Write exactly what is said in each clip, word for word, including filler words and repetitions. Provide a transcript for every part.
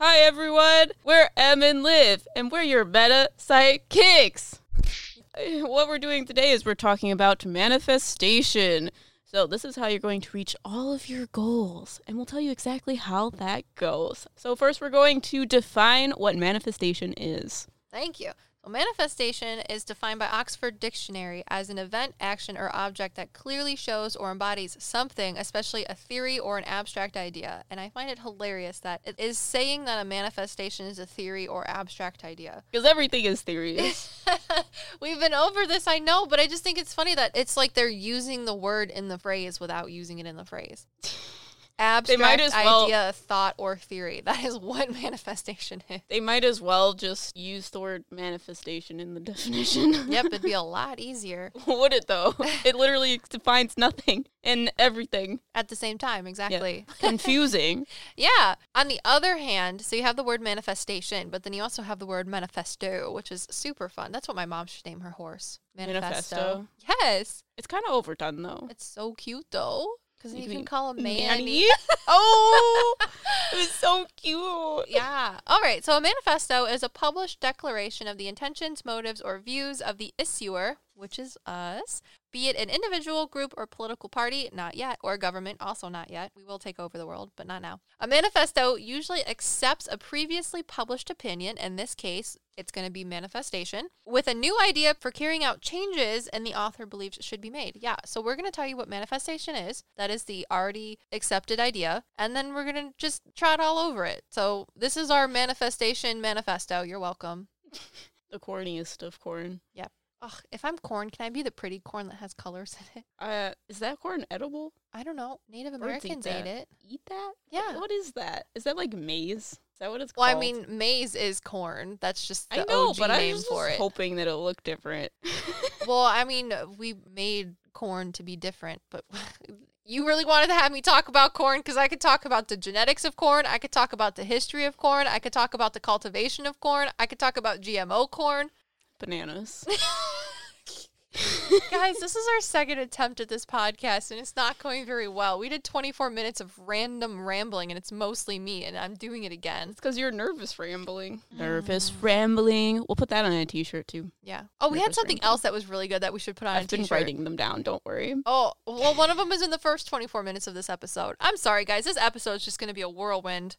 Hi everyone, we're Em and Liv, and we're your Meta Psychics. What we're doing today is we're talking about manifestation. So this is how you're going to reach all of your goals, and we'll tell you exactly how that goes. So first we're going to define what manifestation is. Thank you. Well, manifestation is defined by Oxford Dictionary as an event, action, or object that clearly shows or embodies something, especially a theory or an abstract idea. And I find it hilarious that it is saying that a manifestation is a theory or abstract idea. Because everything is theory. We've been over this, I know, but I just think it's funny that it's like they're using the word in the phrase without using it in the phrase. Abstract they might as well, idea, thought, or theory. That is what manifestation is. They might as well just use the word manifestation in the definition. Yep, it'd be a lot easier. Would it, though? It literally defines nothing and everything. At the same time, exactly. Yeah. Confusing. Yeah. On the other hand, so you have the word manifestation, but then you also have the word manifesto, which is super fun. That's what my mom should name her horse. Manifesto. Manifesto. Yes. It's kind of overdone, though. It's so cute, though. Because you, you can call him Manny. Manny? Oh, it was so cute. Yeah. All right. So a manifesto is a published declaration of the intentions, motives, or views of the issuer, which is us, be it an individual, group, or political party, not yet, or government, also not yet. We will take over the world, but not now. A manifesto usually accepts a previously published opinion, in this case, it's going to be manifestation, with a new idea for carrying out changes and the author believes should be made. Yeah, so we're going to tell you what manifestation is. That is the already accepted idea, and then we're going to just trot all over it. So this is our manifestation manifesto. You're welcome. The corniest of corn. Yep. Ugh, if I'm corn, can I be the pretty corn that has colors in it? Uh, is that corn edible? I don't know. Native Americans ate it. Eat that? Yeah. What is that? Is that like maize? Is that what it's well, called? Well, I mean, maize is corn. That's just the I know, O G but name I was for just it. Hoping that it looked different. Well, I mean, we made corn to be different, but you really wanted to have me talk about corn because I could talk about the genetics of corn. I could talk about the history of corn. I could talk about the cultivation of corn. I could talk about G M O corn. Bananas. Guys, this is our second attempt at this podcast, and it's not going very well. We did twenty-four minutes of random rambling, and it's mostly me, and I'm doing it again. It's because you're nervous rambling. Mm. Nervous rambling. We'll put that on a t-shirt, too. Yeah. Oh, we nervous had something rambling. Else that was really good that we should put on I've a t-shirt. I've been writing them down. Don't worry. Oh, well, one of them is in the first twenty-four minutes of this episode. I'm sorry, guys. This episode is just going to be a whirlwind.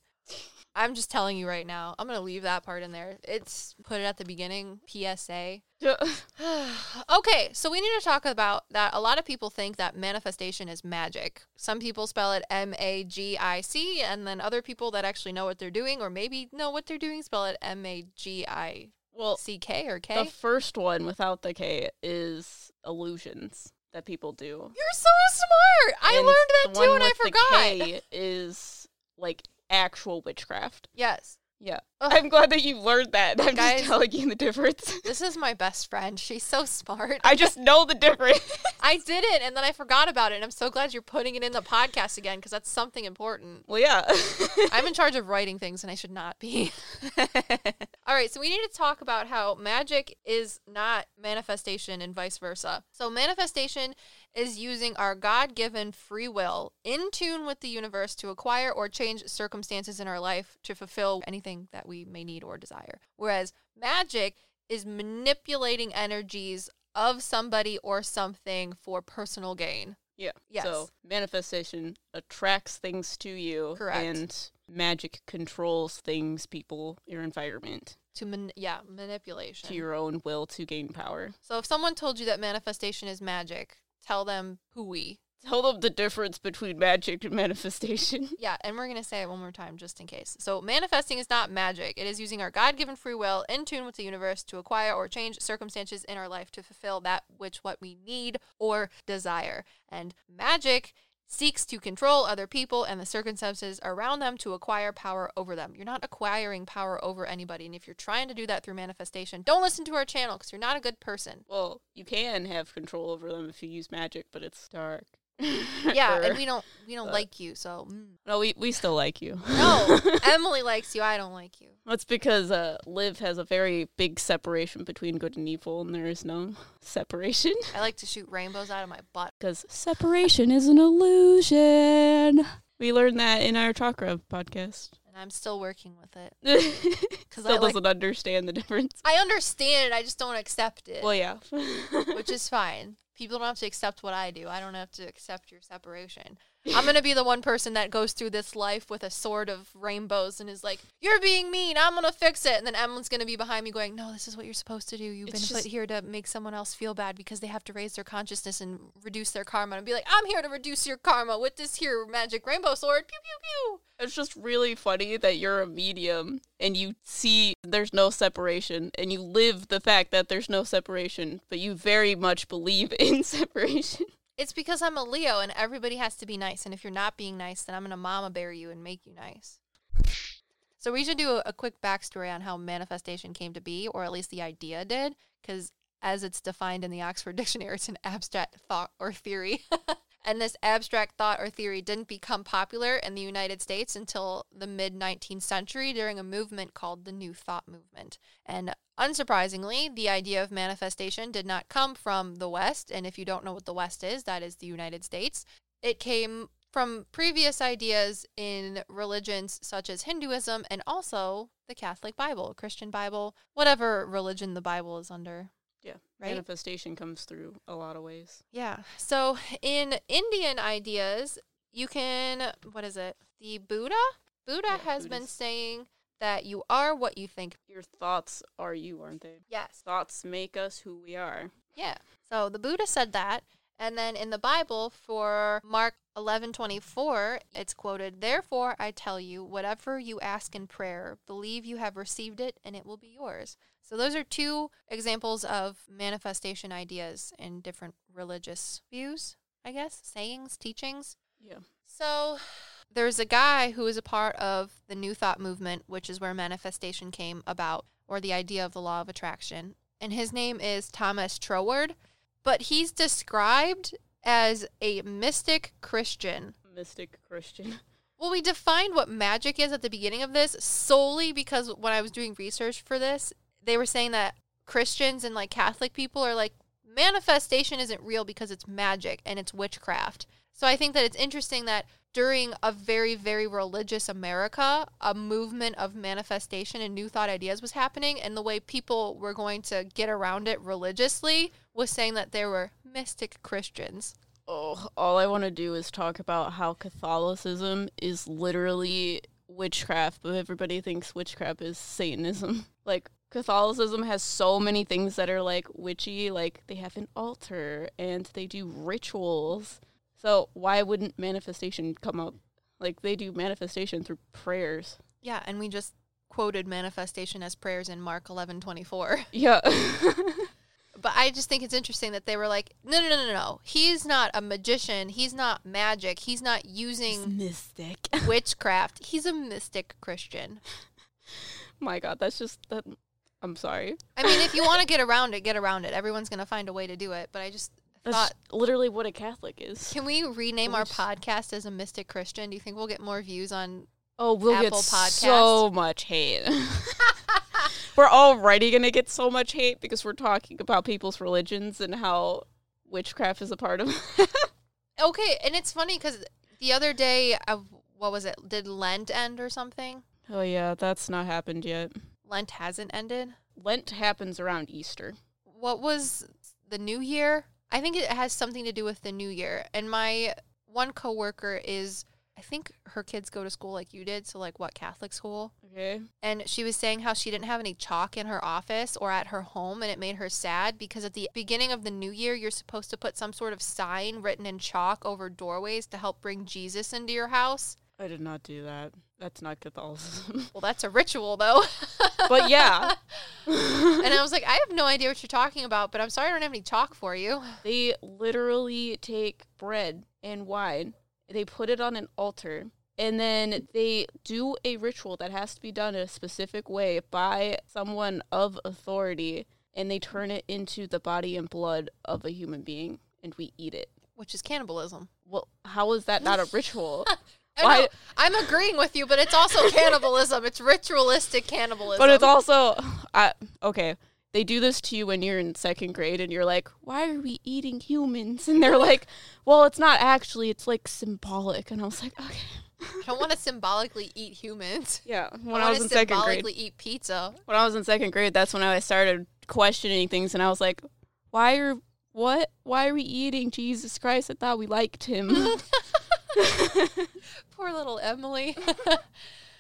I'm just telling you right now. I'm going to leave that part in there. It's put it at the beginning, P S A. Okay, so we need to talk about that. A lot of people think that manifestation is magic. Some people spell it M A G I C, and then other people that actually know what they're doing or maybe know what they're doing spell it M A G I C K well, or K. The first one without the K is illusions that people do. You're so smart! I and learned that too and I forgot. The K is like actual witchcraft. Yes. Yeah. Ugh. I'm glad that you learned that. I'm Guys, just telling you the difference. This is my best friend. She's so smart. I just know the difference. I did it, and then I forgot about it, and I'm so glad you're putting it in the podcast again, because that's something important. Well, yeah. I'm in charge of writing things, and I should not be. All right, so we need to talk about how magic is not manifestation and vice versa. So manifestation is using our God-given free will in tune with the universe to acquire or change circumstances in our life to fulfill anything that we may need or desire. Whereas magic is manipulating energies of somebody or something for personal gain. Yeah. Yes. So manifestation attracts things to you. Correct. And magic controls things, people, your environment. To man- yeah, manipulation. To your own will to gain power. So if someone told you that manifestation is magic, tell them hooey. Tell them the difference between magic and manifestation. Yeah, and we're going to say it one more time just in case. So manifesting is not magic. It is using our God-given free will in tune with the universe to acquire or change circumstances in our life to fulfill that which what we need or desire. And magic seeks to control other people and the circumstances around them to acquire power over them. You're not acquiring power over anybody. And if you're trying to do that through manifestation, don't listen to our channel because you're not a good person. Well, you can have control over them if you use magic, but it's dark. Yeah, or, and we don't we don't uh, like you, so no, we, we still like you. No, Emily likes you. I don't like you. That's because uh, Liv has a very big separation between good and evil, and there is no separation. I like to shoot rainbows out of my butt because separation is an illusion. We learned that in our chakra podcast. I'm still working with it. Still I, doesn't like, understand the difference. I understand it. I just don't accept it. Well, yeah. Which is fine. People don't have to accept what I do. I don't have to accept your separation. I'm going to be the one person that goes through this life with a sword of rainbows and is like, you're being mean. I'm going to fix it. And then Emily's going to be behind me going, no, this is what you're supposed to do. You've it's been just... put here to make someone else feel bad because they have to raise their consciousness and reduce their karma. And be like, I'm here to reduce your karma with this here magic rainbow sword. Pew, pew, pew. It's just really funny that you're a medium and you see there's no separation and you live the fact that there's no separation, but you very much believe in separation. It's because I'm a Leo and everybody has to be nice. And if you're not being nice, then I'm going to mama bear you and make you nice. So we should do a, a quick backstory on how manifestation came to be, or at least the idea did. Because as it's defined in the Oxford Dictionary, it's an abstract thought or theory. And this abstract thought or theory didn't become popular in the United States until the mid-nineteenth century during a movement called the New Thought Movement. And unsurprisingly, the idea of manifestation did not come from the West, and if you don't know what the West is, that is the United States. It came from previous ideas in religions such as Hinduism and also the Catholic Bible, Christian Bible, whatever religion the Bible is under. Yeah, right? Manifestation comes through a lot of ways. Yeah, so in Indian ideas, you can, what is it, the Buddha? Buddha yeah, has Buddhist. been saying... that you are what you think. Your thoughts are you, aren't they? Yes. Thoughts make us who we are. Yeah. So the Buddha said that. And then in the Bible for Mark eleven twenty-four, it's quoted, "Therefore I tell you, whatever you ask in prayer, believe you have received it and it will be yours." So those are two examples of manifestation ideas in different religious views, I guess, sayings, teachings. Yeah. So... there's a guy who is a part of the New Thought Movement, which is where manifestation came about, or the idea of the law of attraction. And his name is Thomas Troward, but he's described as a mystic Christian. Mystic Christian. Well, we defined what magic is at the beginning of this solely because when I was doing research for this, they were saying that Christians and like Catholic people are like, manifestation isn't real because it's magic and it's witchcraft. So I think that it's interesting that during a very, very religious America, a movement of manifestation and new thought ideas was happening, and the way people were going to get around it religiously was saying that there were mystic Christians. Oh, all I want to do is talk about how Catholicism is literally witchcraft, but everybody thinks witchcraft is Satanism. Like, Catholicism has so many things that are, like, witchy. Like, they have an altar, and they do rituals. So why wouldn't manifestation come up? Like, they do manifestation through prayers. Yeah, and we just quoted manifestation as prayers in Mark eleven twenty-four. Yeah. But I just think it's interesting that they were like, no, no, no, no, no. He's not a magician. He's not magic. He's not using mystic witchcraft. He's a mystic Christian. My God, that's just... that. I'm sorry. I mean, if you want to get around it, get around it. Everyone's going to find a way to do it, but I just... That's literally what a Catholic is. Can we rename Which... our podcast as a Mystic Christian? Do you think we'll get more views on Oh, we'll Apple get Podcast? So much hate. We're already going to get so much hate because we're talking about people's religions and how witchcraft is a part of it. Okay, and it's funny because the other day, I, what was it? Did Lent end or something? Oh, yeah, that's not happened yet. Lent hasn't ended? Lent happens around Easter. What was the New Year? I think it has something to do with the new year. And my one coworker is, I think her kids go to school like you did. So like what, Catholic school? Okay. And she was saying how she didn't have any chalk in her office or at her home. And it made her sad because at the beginning of the new year, you're supposed to put some sort of sign written in chalk over doorways to help bring Jesus into your house. I did not do that. That's not Catholicism. Well, that's a ritual, though. But yeah. And I was like, I have no idea what you're talking about, but I'm sorry I don't have any chalk for you. They literally take bread and wine, they put it on an altar, and then they do a ritual that has to be done in a specific way by someone of authority, and they turn it into the body and blood of a human being, and we eat it. Which is cannibalism. Well, how is that not a ritual? I know, I'm agreeing with you, but it's also cannibalism. It's ritualistic cannibalism. But it's also, uh, okay, they do this to you when you're in second grade and you're like, why are we eating humans? And they're like, well, it's not actually, it's like symbolic. And I was like, okay. I don't want to symbolically eat humans. Yeah. When I, I was in second grade. Eat pizza. When I was in second grade, that's when I started questioning things, and I was like, why are what? Why are we eating Jesus Christ? I thought we liked him. Poor little Emily.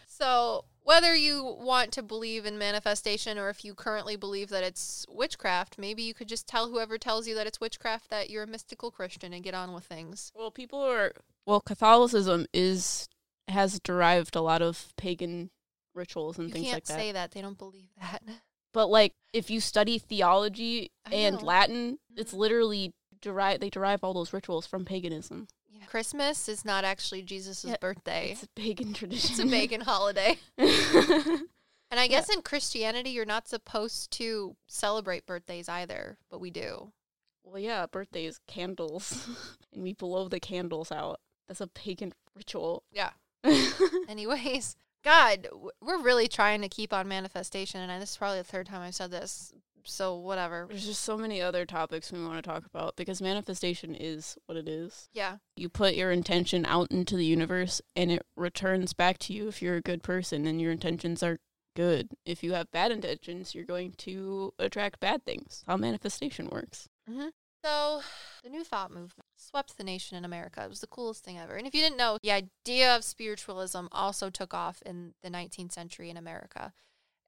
So whether you want to believe in manifestation or if you currently believe that it's witchcraft, maybe you could just tell whoever tells you that it's witchcraft that you're a mystical Christian and get on with things. Well, people are... Well, Catholicism is has derived a lot of pagan rituals and you things like that. You can't say that. They don't believe that. But, like, if you study theology I and know. Latin, it's literally... derive. They derive all those rituals from paganism. Yeah. Christmas is not actually Jesus' yeah, birthday. It's a pagan tradition. It's a pagan holiday. And I guess yeah. in Christianity, you're not supposed to celebrate birthdays either, but we do. Well, yeah, birthdays, candles. And we blow the candles out. That's a pagan ritual. Yeah. Anyways, God, we're really trying to keep on manifestation, and I, this is probably the third time I've said this, so whatever. There's just so many other topics we want to talk about, because manifestation is what it is. Yeah. You put your intention out into the universe, and it returns back to you if you're a good person, and your intentions are good. If you have bad intentions, you're going to attract bad things. That's how manifestation works. Mm-hmm. So, the New Thought Movement swept the nation in America. It was the coolest thing ever. And if you didn't know, the idea of spiritualism also took off in the nineteenth century in America.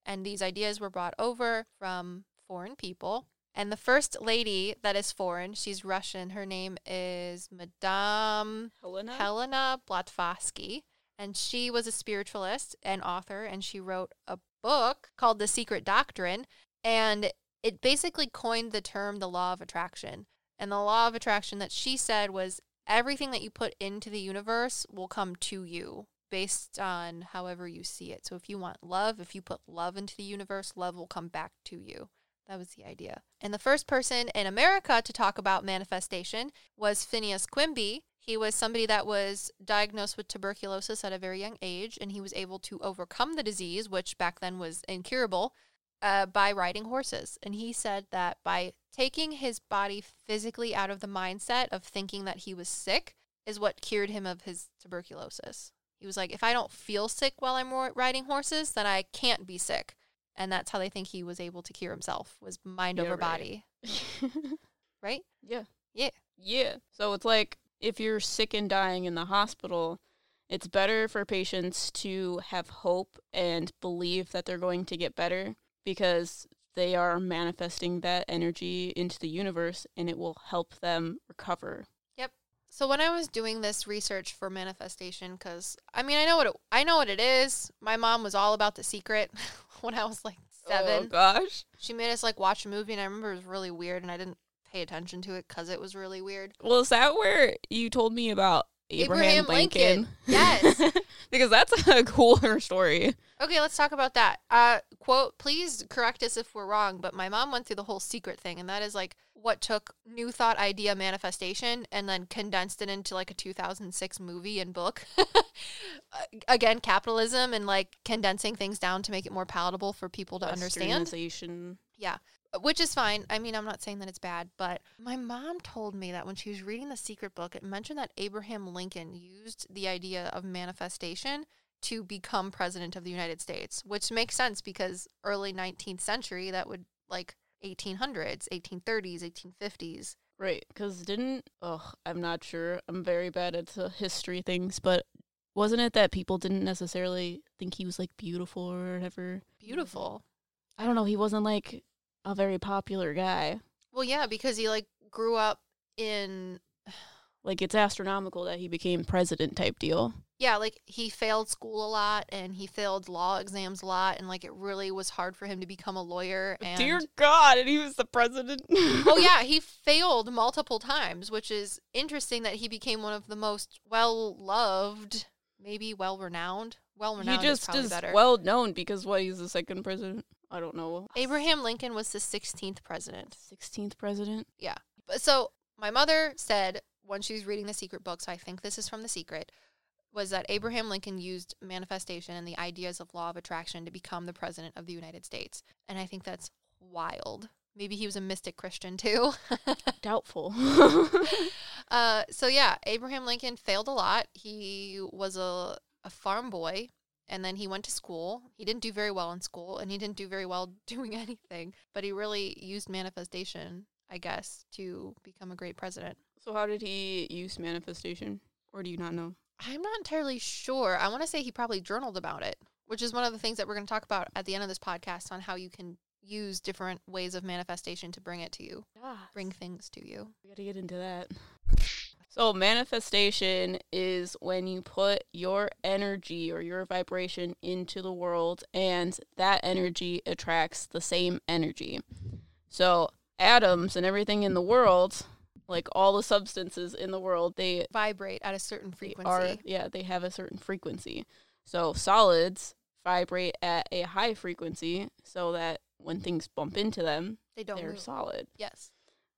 And these ideas were brought over from foreign people. And the first lady that is foreign, she's Russian. Her name is Madame Helena, Helena Blavatsky. And she was a spiritualist and author. And she wrote a book called The Secret Doctrine. And it basically coined the term the law of attraction. And the law of attraction that she said was everything that you put into the universe will come to you based on however you see it. So if you want love, if you put love into the universe, love will come back to you. That was the idea. And the first person in America to talk about manifestation was Phineas Quimby. He was somebody that was diagnosed with tuberculosis at a very young age, and he was able to overcome the disease, which back then was incurable, Uh, by riding horses. And he said that by taking his body physically out of the mindset of thinking that he was sick is what cured him of his tuberculosis. He was like, if I don't feel sick while I'm riding horses, then I can't be sick. And that's how they think he was able to cure himself, was mind yeah, over right. body. Right? Yeah. Yeah. Yeah. So it's like, if you're sick and dying in the hospital, it's better for patients to have hope and believe that they're going to get better, because they are manifesting that energy into the universe, and it will help them recover. Yep. So when I was doing this research for manifestation, because I mean I know what it, I know what it is. My mom was all about The Secret when I was like seven. Oh gosh. She made us like watch a movie, and I remember it was really weird, and I didn't pay attention to it because it was really weird. Well, is that where you told me about Abraham, Abraham Lincoln? Lincoln. Yes. Because that's a cooler story. Okay, let's talk about that. Uh, quote, please correct us if we're wrong, but my mom went through the whole secret thing, and that is like what took New Thought idea manifestation and then condensed it into like a two thousand six movie and book. Again, capitalism and like condensing things down to make it more palatable for people to understand. Yeah. Which is fine. I mean, I'm not saying that it's bad, but my mom told me that when she was reading The Secret book, it mentioned that Abraham Lincoln used the idea of manifestation to become president of the United States, which makes sense because early nineteenth century, that would like eighteen hundreds, eighteen thirties, eighteen fifties. Right. Because didn't, oh, I'm not sure. I'm very bad at the history things, but wasn't it that people didn't necessarily think he was like beautiful or whatever? Beautiful. I don't know. He wasn't like a very popular guy. Well, yeah, because he, like, grew up in... Like, it's astronomical that he became president type deal. Yeah, like, he failed school a lot, and he failed law exams a lot, and, like, it really was hard for him to become a lawyer, and... Dear God, and he was the president? Oh, yeah, he failed multiple times, which is interesting that he became one of the most well-loved, maybe well-renowned. Well-renowned is probably better. He just is well-known because, what, he's the second president? I don't know. Abraham Lincoln was the sixteenth president. sixteenth president? Yeah. So my mother said when she's reading The Secret book, so I think this is from The Secret, was that Abraham Lincoln used manifestation and the ideas of law of attraction to become the president of the United States. And I think that's wild. Maybe he was a mystic Christian too. Doubtful. uh, so yeah, Abraham Lincoln failed a lot. He was a, a farm boy, and then he went to school. He didn't do very well in school, and he didn't do very well doing anything. But he really used manifestation, I guess, to become a great president. So how did he use manifestation? Or do you not know? I'm not entirely sure. I want to say he probably journaled about it, which is one of the things that we're going to talk about at the end of this podcast, on how you can use different ways of manifestation to bring it to you. Yes. Bring things to you. We got to get into that. So manifestation is when you put your energy or your vibration into the world, and that energy attracts the same energy. So atoms and everything in the world, like all the substances in the world, they vibrate at a certain frequency. They are, yeah, they have a certain frequency. So solids vibrate at a high frequency so that when things bump into them, they don't they're move. Solid. Yes.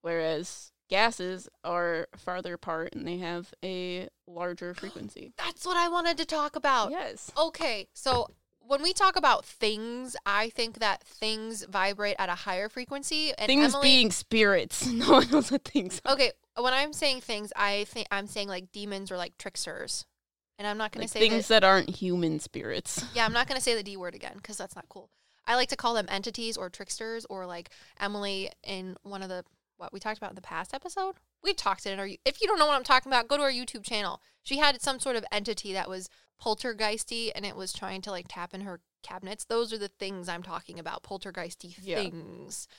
Whereas gases are farther apart and they have a larger frequency. That's what I wanted to talk about. Yes. Okay, so when we talk about things, I think that things vibrate at a higher frequency. And things Emily, being spirits. No one knows what things are. Okay, when I'm saying things, I think I'm saying like demons or like tricksters. And I'm not going like to say things that, that aren't human spirits. Yeah, I'm not going to say the D word again because that's not cool. I like to call them entities or tricksters, or like Emily in one of the, what we talked about in the past episode. We talked in our, if you don't know what I'm talking about, go to our YouTube channel. She had some sort of entity that was poltergeisty and it was trying to like tap in her cabinets. Those are the things I'm talking about, poltergeisty yeah. things.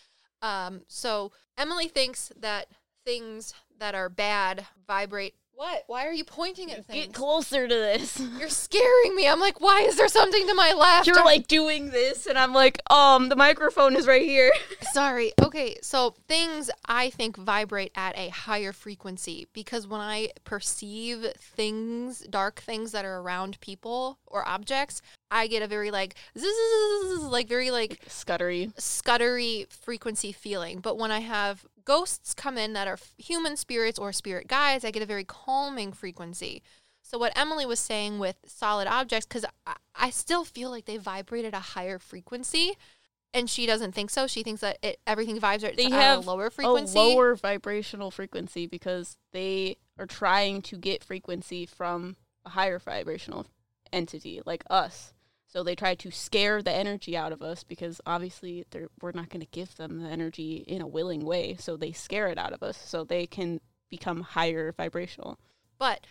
Um, so Emily thinks that things that are bad vibrate. What? Why are you pointing at things? Get closer to this. You're scaring me. I'm like, why is there something to my left? You're I'm... like doing this, and I'm like, um, the microphone is right here. Sorry. Okay, so things, I think, vibrate at a higher frequency, because when I perceive things, dark things that are around people or objects, I get a very like, zzz, like very like scuttery, scuttery frequency feeling. But when I have ghosts come in that are human spirits or spirit guides, I get a very calming frequency. So what Emily was saying with solid objects, because I, I still feel like they vibrate at a higher frequency, and she doesn't think so. She thinks that it, everything vibrates they at a lower frequency. They have a lower vibrational frequency because they are trying to get frequency from a higher vibrational entity like us. So they try to scare the energy out of us because obviously we're not going to give them the energy in a willing way. So they scare it out of us so they can become higher vibrational. But,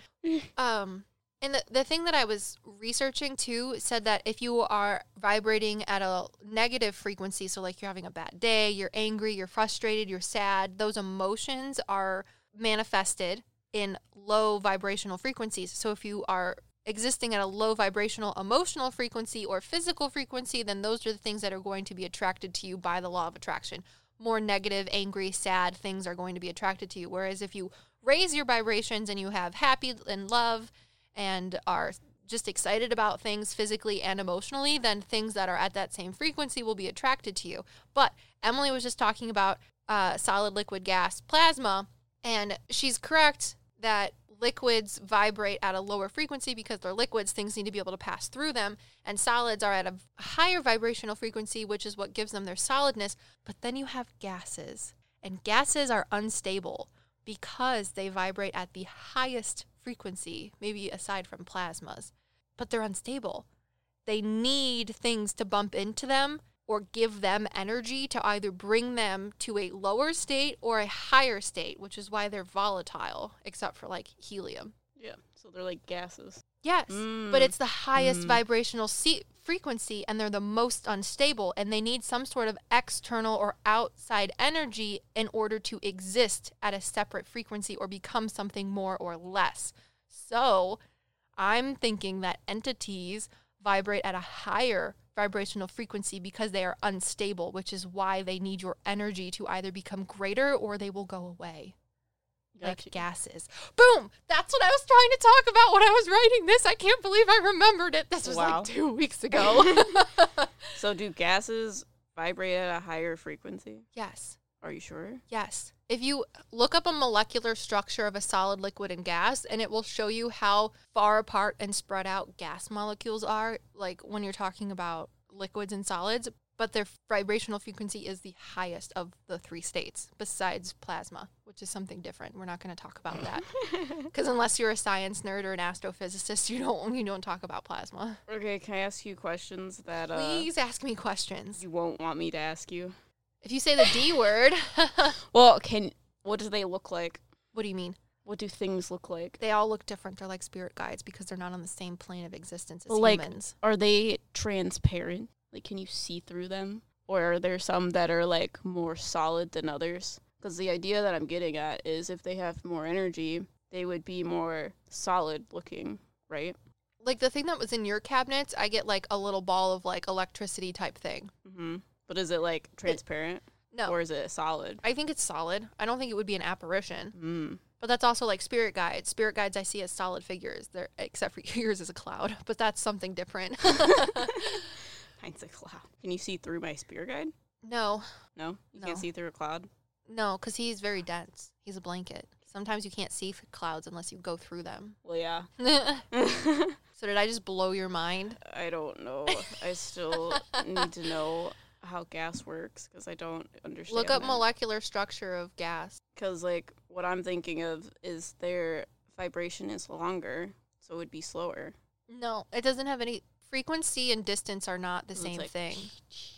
um, and the, the thing that I was researching too said that if you are vibrating at a negative frequency, so like you're having a bad day, you're angry, you're frustrated, you're sad, those emotions are manifested in low vibrational frequencies. So if you are existing at a low vibrational emotional frequency or physical frequency, then those are the things that are going to be attracted to you by the law of attraction. More negative, angry, sad things are going to be attracted to you. Whereas if you raise your vibrations and you have happy and love and are just excited about things physically and emotionally, then things that are at that same frequency will be attracted to you. But Emily was just talking about uh, solid, liquid, gas, plasma, and she's correct that liquids vibrate at a lower frequency because they're liquids. Things need to be able to pass through them. And solids are at a higher vibrational frequency, which is what gives them their solidness. But then you have gases. And gases are unstable because they vibrate at the highest frequency, maybe aside from plasmas. But they're unstable. They need things to bump into them or give them energy to either bring them to a lower state or a higher state, which is why they're volatile, except for, like, helium. Yeah, so they're like gases. Yes, mm. but it's the highest mm. vibrational se- frequency, and they're the most unstable, and they need some sort of external or outside energy in order to exist at a separate frequency or become something more or less. So I'm thinking that entities vibrate at a higher vibrational frequency because they are unstable, which is why they need your energy to either become greater or they will go away. Gotcha. Like gases. Boom! That's what I was trying to talk about when I was writing this. I can't believe I remembered it. This was wow. like two weeks ago. So do gases vibrate at a higher frequency? Yes. Are you sure? Yes. If you look up a molecular structure of a solid, liquid, and gas, and it will show you how far apart and spread out gas molecules are, like when you're talking about liquids and solids. but their vibrational frequency is the highest of the three states, besides plasma, which is something different. We're not going to talk about that, because unless you're a science nerd or an astrophysicist, you don't you don't talk about plasma. Okay, can I ask you questions that? Uh, Please ask me questions. You won't want me to ask you. If you say the D word. Well, can what do they look like? What do you mean? What do things look like? They all look different. They're like spirit guides because they're not on the same plane of existence as well, like, humans. Are they transparent? Like, can you see through them? Or are there some that are, like, more solid than others? Because the idea that I'm getting at is if they have more energy, they would be more solid looking, right? Like, the thing that was in your cabinets, I get, like, a little ball of, like, electricity type thing. Mm-hmm. But is it, like, transparent? It, no. Or is it solid? I think it's solid. I don't think it would be an apparition. Mm. But that's also, like, spirit guides. Spirit guides I see as solid figures, they're, except for yours is a cloud. But that's something different. Mine's a cloud. Can you see through my spirit guide? No. No? You no. can't see through a cloud? No, because he's very dense. He's a blanket. Sometimes you can't see clouds unless you go through them. Well, yeah. So did I just blow your mind? I don't know. I still need to know how gas works because I don't understand. Look up that. Molecular structure of gas. Because, like, what I'm thinking of is their vibration is longer, so it would be slower. No, it doesn't have any... Frequency and distance are not the same like, thing.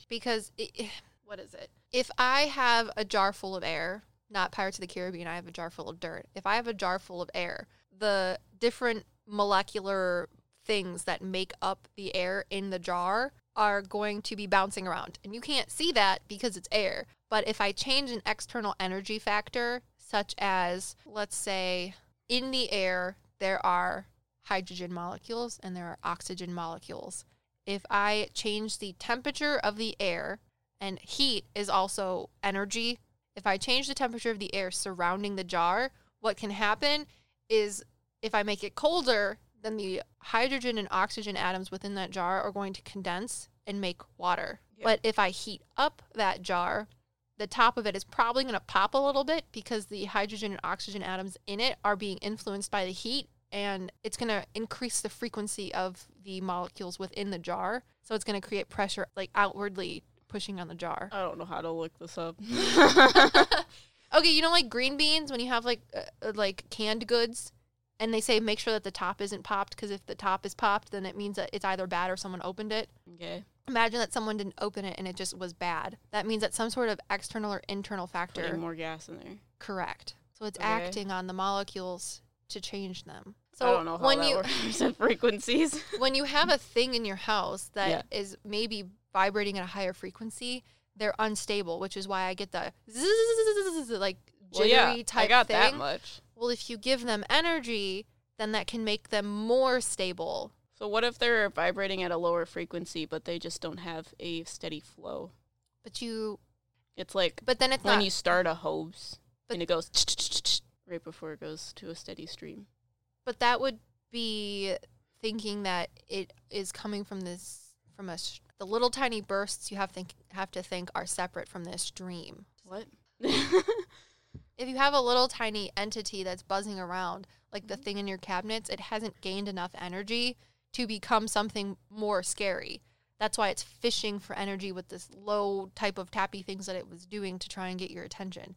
Because, it, what is it? If I have a jar full of air, not Pirates of the Caribbean, I have a jar full of dirt. If I have a jar full of air, the different molecular things that make up the air in the jar are going to be bouncing around. And you can't see that because it's air. But if I change an external energy factor, such as, let's say, in the air, there are hydrogen molecules and there are oxygen molecules. If I change the temperature of the air, and heat is also energy, if I change the temperature of the air surrounding the jar, what can happen is if I make it colder, then the hydrogen and oxygen atoms within that jar are going to condense and make water. Yep. But if I heat up that jar, the top of it is probably going to pop a little bit because the hydrogen and oxygen atoms in it are being influenced by the heat. And it's going to increase the frequency of the molecules within the jar. So it's going to create pressure, like, outwardly pushing on the jar. I don't know how to look this up. Okay, you know, like, green beans, when you have, like, uh, like canned goods, and they say make sure that the top isn't popped, because if the top is popped, then it means that it's either bad or someone opened it. Okay. Imagine that someone didn't open it and it just was bad. That means that some sort of external or internal factor. Putting more gas in there. Correct. So it's okay. Acting on the molecules to change them. So I don't know how when that you, works in frequencies. When you have a thing in your house that yeah. is maybe vibrating at a higher frequency, they're unstable, which is why I get the zzz, like jittery well, yeah, type I got thing. That much. Well, if you give them energy, then that can make them more stable. So what if they're vibrating at a lower frequency, but they just don't have a steady flow? But you... It's like but then it's when not, you start a hose and it goes... right before it goes to a steady stream. But that would be thinking that it is coming from this, from a, sh- the little tiny bursts you have think have to think are separate from this stream. What? If you have a little tiny entity that's buzzing around, like the thing in your cabinets, it hasn't gained enough energy to become something more scary. That's why it's fishing for energy with this low type of tappy things that it was doing to try and get your attention.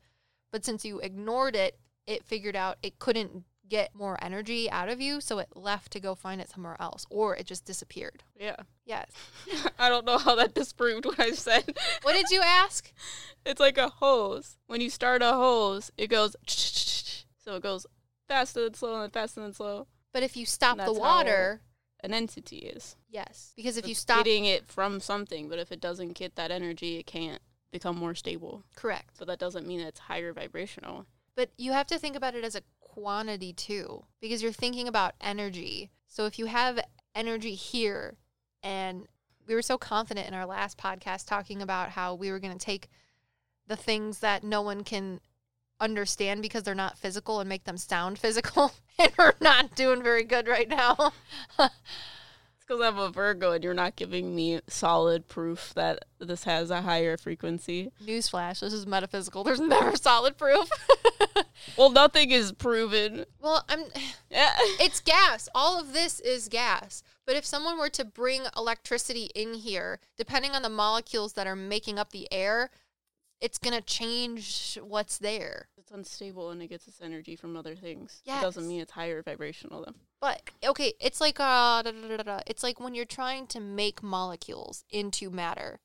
But since you ignored it, it figured out it couldn't get more energy out of you, so it left to go find it somewhere else, or it just disappeared. Yeah. Yes. I don't know how that disproved what I said. What did you ask? It's like a hose. When you start a hose, it goes, so it goes faster than slow and faster than slow. But if you stop the water... an entity is. Yes. Because if it's you stop... getting it from something, but if it doesn't get that energy, it can't become more stable. Correct. So that doesn't mean that it's higher vibrational. But you have to think about it as a quantity, too, because you're thinking about energy. So if you have energy here, and we were so confident in our last podcast talking about how we were going to take the things that no one can understand because they're not physical and make them sound physical, and we're not doing very good right now. It's because I'm a Virgo and you're not giving me solid proof that this has a higher frequency. Newsflash, this is metaphysical. There's never solid proof. Well, nothing is proven. Well, I'm. Yeah. It's gas. All of this is gas. But if someone were to bring electricity in here, depending on the molecules that are making up the air, it's going to change what's there. It's unstable and it gets its energy from other things. Yes. It doesn't mean it's higher vibrational, though. But, okay, it's like uh, da, da, da, da. It's like when you're trying to make molecules into matter.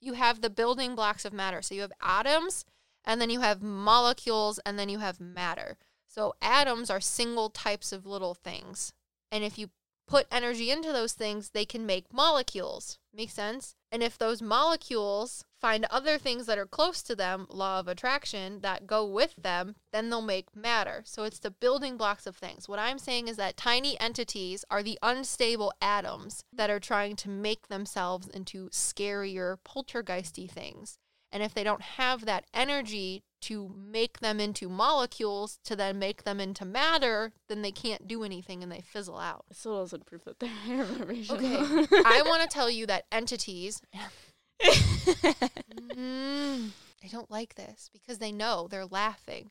You have the building blocks of matter. So you have atoms, and then you have molecules, and then you have matter. So atoms are single types of little things. And if you put energy into those things, they can make molecules. Make sense? And if those molecules find other things that are close to them, law of attraction, that go with them, then they'll make matter. So it's the building blocks of things. What I'm saying is that tiny entities are the unstable atoms that are trying to make themselves into scarier, poltergeisty things. And if they don't have that energy to make them into molecules, to then make them into matter, then they can't do anything and they fizzle out. It still doesn't prove that they're higher vibrational. Okay, I want to tell you that entities... mm, I don't like this because they know they're laughing.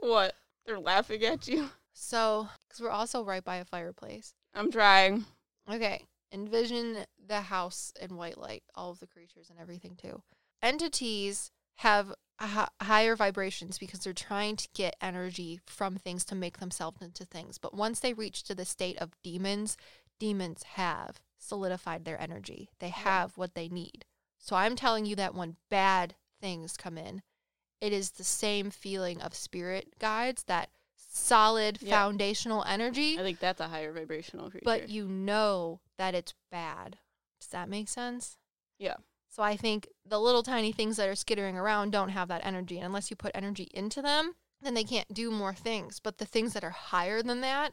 What? They're laughing at you? So, because we're also right by a fireplace. I'm trying. Okay, envision the house in white light, all of the creatures and everything too. Entities have h- higher vibrations because they're trying to get energy from things to make themselves into things. But once they reach to the state of demons, demons have solidified their energy. They have yeah. what they need. So I'm telling you that when bad things come in, it is the same feeling of spirit guides, that solid yeah. foundational energy. I think that's a higher vibrational creature. But you know that it's bad. Does that make sense? Yeah. So I think the little tiny things that are skittering around don't have that energy. And unless you put energy into them, then they can't do more things. But the things that are higher than that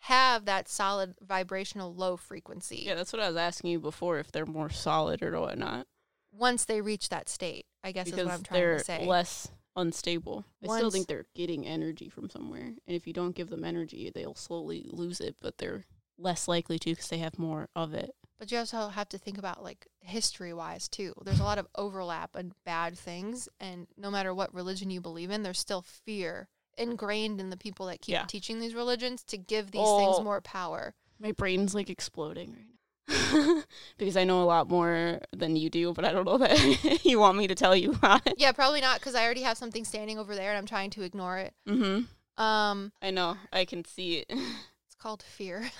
have that solid vibrational low frequency. Yeah, that's what I was asking you before, if they're more solid or whatnot. Once they reach that state, I guess because is what I'm trying to say. Because they're less unstable. Once, I still think they're getting energy from somewhere. And if you don't give them energy, they'll slowly lose it. But they're less likely to because they have more of it. But you also have to think about, like, history-wise, too. There's a lot of overlap in bad things, and no matter what religion you believe in, there's still fear ingrained in the people that keep yeah. teaching these religions to give these oh, things more power. My brain's, like, exploding right now. Because I know a lot more than you do, but I don't know that you want me to tell you about it. Yeah, probably not, because I already have something standing over there, and I'm trying to ignore it. Mm-hmm. Um, I know. I can see it. It's called fear.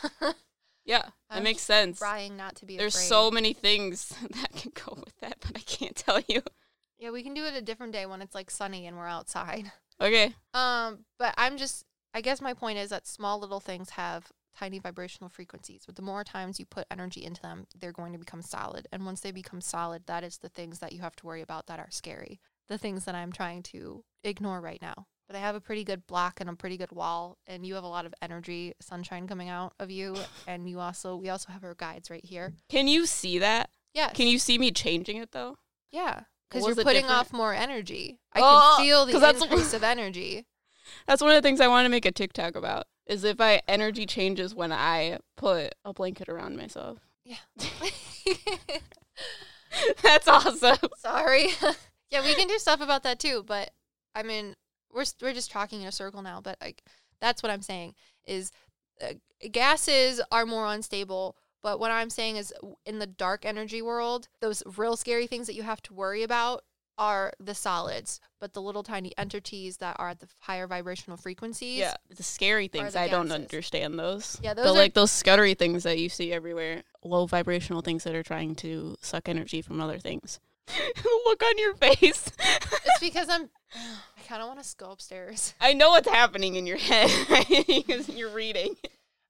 Yeah, that I'm makes sense. Trying not to be There's afraid. So many things that can go with that, but I can't tell you. Yeah, we can do it a different day when it's like sunny and we're outside. Okay. Um, but I'm just, I guess my point is that small little things have tiny vibrational frequencies, but the more times you put energy into them, they're going to become solid. And once they become solid, that is the things that you have to worry about that are scary. The things that I'm trying to ignore right now. But I have a pretty good block and a pretty good wall, and you have a lot of energy, sunshine coming out of you, and you also we also have our guides right here. Can you see that? Yeah. Can you see me changing it though? Yeah, because you're putting different? off more energy. I oh, can feel the increase of energy. That's one of the things I want to make a TikTok about. Is if my energy changes when I put a blanket around myself. Yeah. That's awesome. Sorry. Yeah, we can do stuff about that too, but I mean. We're we're just talking in a circle now, but like that's what I'm saying is uh, gases are more unstable. But what I'm saying is in the dark energy world, those real scary things that you have to worry about are the solids. But the little tiny entities that are at the higher vibrational frequencies. Yeah, the scary things. The I gases. don't understand those. Yeah, those the, are like those scuttery things that you see everywhere. Low vibrational things that are trying to suck energy from other things. Look on your face. It's because I'm... I kind of want to go upstairs. I know what's happening in your head because you're reading.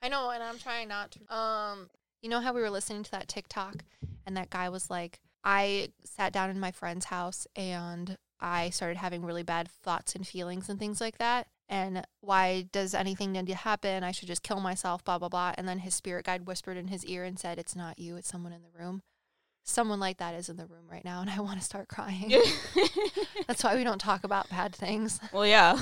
I know, and I'm trying not to. Um, you know how we were listening to that TikTok, and that guy was like, I sat down in my friend's house, and I started having really bad thoughts and feelings and things like that. And why does anything need to happen? I should just kill myself, blah, blah, blah. And then his spirit guide whispered in his ear and said, it's not you, it's someone in the room. Someone like that is in the room right now, and I want to start crying. That's why we don't talk about bad things. Well, yeah.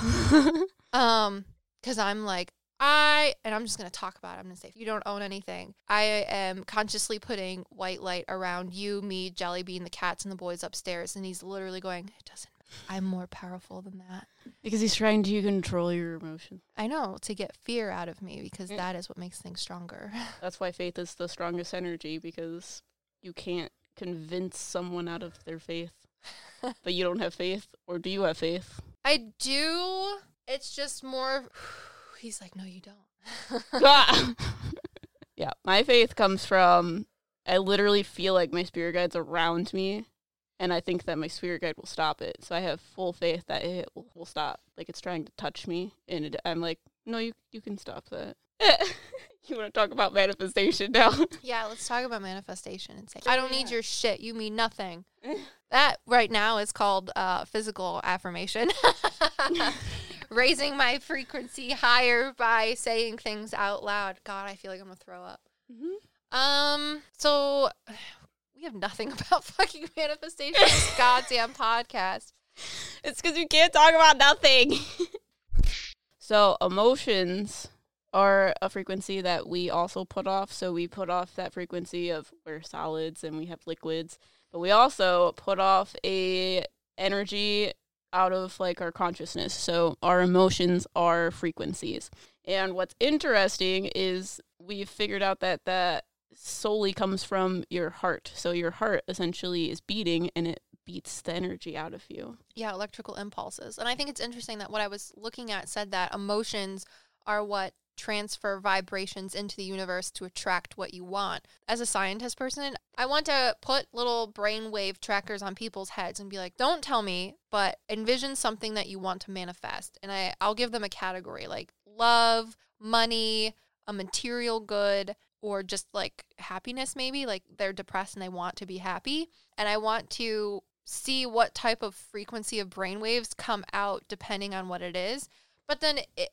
um, because I'm like, I, and I'm just going to talk about it. I'm going to say, if you don't own anything, I am consciously putting white light around you, me, Jelly Bean, the cats, and the boys upstairs. And he's literally going, it doesn't matter. I'm more powerful than that. Because he's trying to control your emotions. I know, to get fear out of me, because yeah. that is what makes things stronger. That's why faith is the strongest energy, because you can't convince someone out of their faith. But you don't have faith, or do you have faith? I do. It's just more of... He's like, no, you don't. Yeah, my faith comes from, I literally feel like my spirit guide's around me, and I think that my spirit guide will stop it. So I have full faith that it will, will stop. Like, it's trying to touch me, and it, I'm like, no, you you can stop that. You want to talk about manifestation now? Yeah, let's talk about manifestation. And say, I don't yeah. need your shit. You mean nothing. That right now is called uh, physical affirmation. Raising my frequency higher by saying things out loud. God, I feel like I'm going to throw up. Mm-hmm. Um, so we have nothing about fucking manifestation in this goddamn podcast. It's because we can't talk about nothing. So emotions are a frequency that we also put off. So we put off that frequency of we're solids and we have liquids. But we also put off a energy out of like our consciousness. So our emotions are frequencies. And what's interesting is we've figured out that that solely comes from your heart. So your heart essentially is beating and it beats the energy out of you. Yeah, electrical impulses. And I think it's interesting that what I was looking at said that emotions are what transfer vibrations into the universe to attract what you want. As a scientist person, I want to put little brainwave trackers on people's heads and be like, don't tell me, but envision something that you want to manifest. And I, I'll give them a category like love, money, a material good, or just like happiness maybe, like they're depressed and they want to be happy. And I want to see what type of frequency of brainwaves come out depending on what it is. But then it,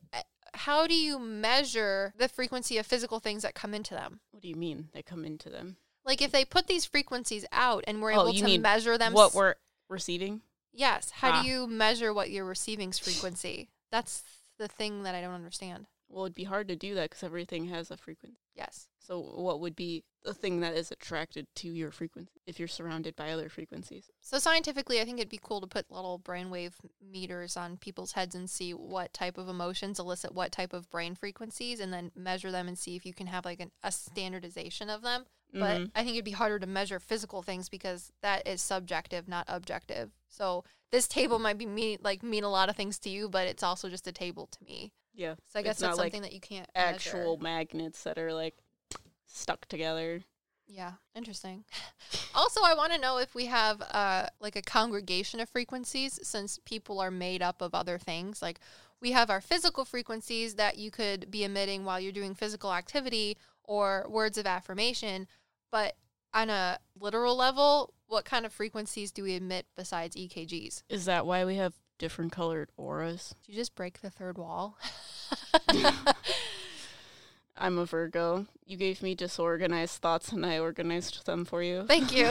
how do you measure the frequency of physical things that come into them? What do you mean they come into them? Like if they put these frequencies out and we're oh, able to measure them. What we're receiving? Yes. How ah. do you measure what you're receiving's frequency? That's the thing that I don't understand. Well, it'd be hard to do that because everything has a frequency. Yes. So what would be the thing that is attracted to your frequency if you're surrounded by other frequencies? So scientifically, I think it'd be cool to put little brainwave meters on people's heads and see what type of emotions elicit what type of brain frequencies and then measure them and see if you can have like an, a standardization of them. But mm-hmm. I think it'd be harder to measure physical things because that is subjective, not objective. So this table might be mean, like mean a lot of things to you, but it's also just a table to me. Yeah. So I guess it's, it's something like that you can't actual measure. Magnets that are like stuck together. Yeah. Interesting. Also, I want to know if we have uh, like a congregation of frequencies, since people are made up of other things. Like we have our physical frequencies that you could be emitting while you're doing physical activity or words of affirmation. But on a literal level, what kind of frequencies do we emit besides E K Gs? Is that why we have different colored auras? Did you just break the third wall? I'm a Virgo. You gave me disorganized thoughts and I organized them for you. Thank you.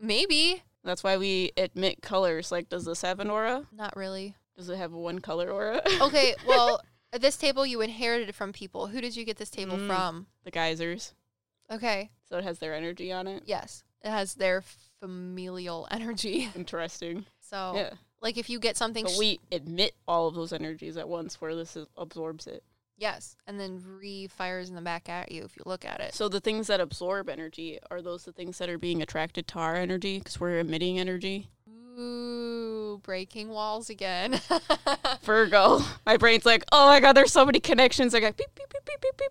Maybe. That's why we admit colors. Like, does this have an aura? Not really. Does it have a one color aura? Okay, well, this table you inherited from people. Who did you get this table mm, from? The geysers. Okay. So it has their energy on it? Yes. It has their familial energy. Interesting. So, yeah. Like, if you get something... But we emit all of those energies at once where this is, absorbs it. Yes, and then re-fires in the back at you if you look at it. So the things that absorb energy, are those the things that are being attracted to our energy because we're emitting energy? Ooh, breaking walls again. Virgo. My brain's like, oh my God, there's so many connections. I got beep, beep, beep, beep, beep, beep.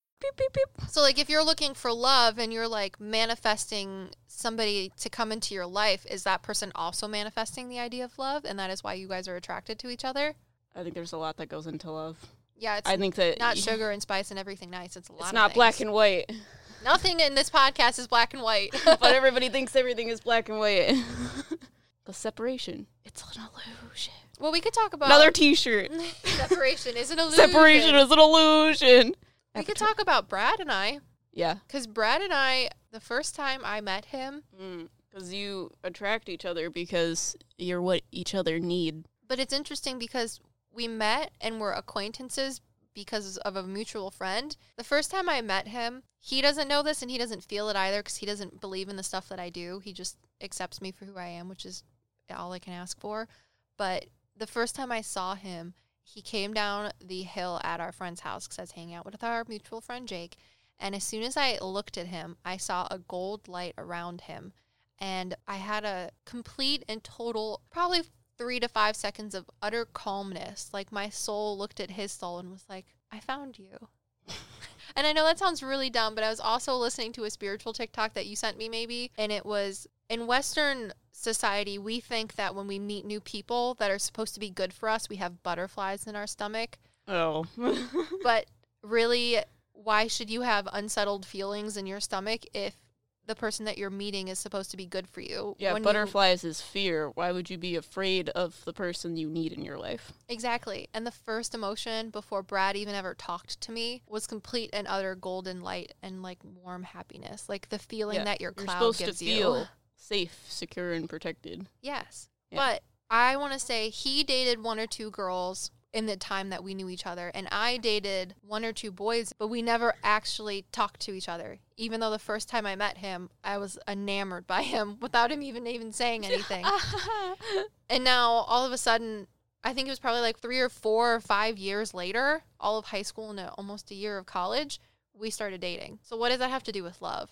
Beep, beep, beep. So, like, if you're looking for love and you're, like, manifesting somebody to come into your life, is that person also manifesting the idea of love? And that is why you guys are attracted to each other? I think there's a lot that goes into love. Yeah, it's I think that not y- sugar and spice and everything nice. It's a lot. It's of not things. Black and white. Nothing in this podcast is black and white. But everybody thinks everything is black and white. The separation. It's an illusion. Well, we could talk about... Another t-shirt. Separation is an illusion. Separation is an illusion. We After. could talk about Brad and I. Yeah. Because Brad and I, the first time I met him... Because mm, you attract each other because you're what each other need. But it's interesting because we met and we're acquaintances because of a mutual friend. The first time I met him, he doesn't know this and he doesn't feel it either because he doesn't believe in the stuff that I do. He just accepts me for who I am, which is all I can ask for. But... the first time I saw him, he came down the hill at our friend's house because I was hanging out with our mutual friend, Jake. And as soon as I looked at him, I saw a gold light around him. And I had a complete and total, probably three to five seconds of utter calmness. Like my soul looked at his soul and was like, I found you. And I know that sounds really dumb, but I was also listening to a spiritual TikTok that you sent me maybe. And it was... in Western society, we think that when we meet new people that are supposed to be good for us, we have butterflies in our stomach. Oh. But really, why should you have unsettled feelings in your stomach if the person that you're meeting is supposed to be good for you? Yeah, when butterflies you... is fear. Why would you be afraid of the person you need in your life? Exactly. And the first emotion before Brad even ever talked to me was complete and utter golden light and like warm happiness. Like the feeling yeah, that your cloud gives you. You're supposed to feel you. Safe, secure, and protected. Yes. Yeah. But I want to say he dated one or two girls in the time that we knew each other, and I dated one or two boys, but we never actually talked to each other, even though the first time I met him, I was enamored by him without him even, even saying anything. And now, all of a sudden, I think it was probably like three or four or five years later, all of high school and almost a year of college, we started dating. So what does that have to do with love?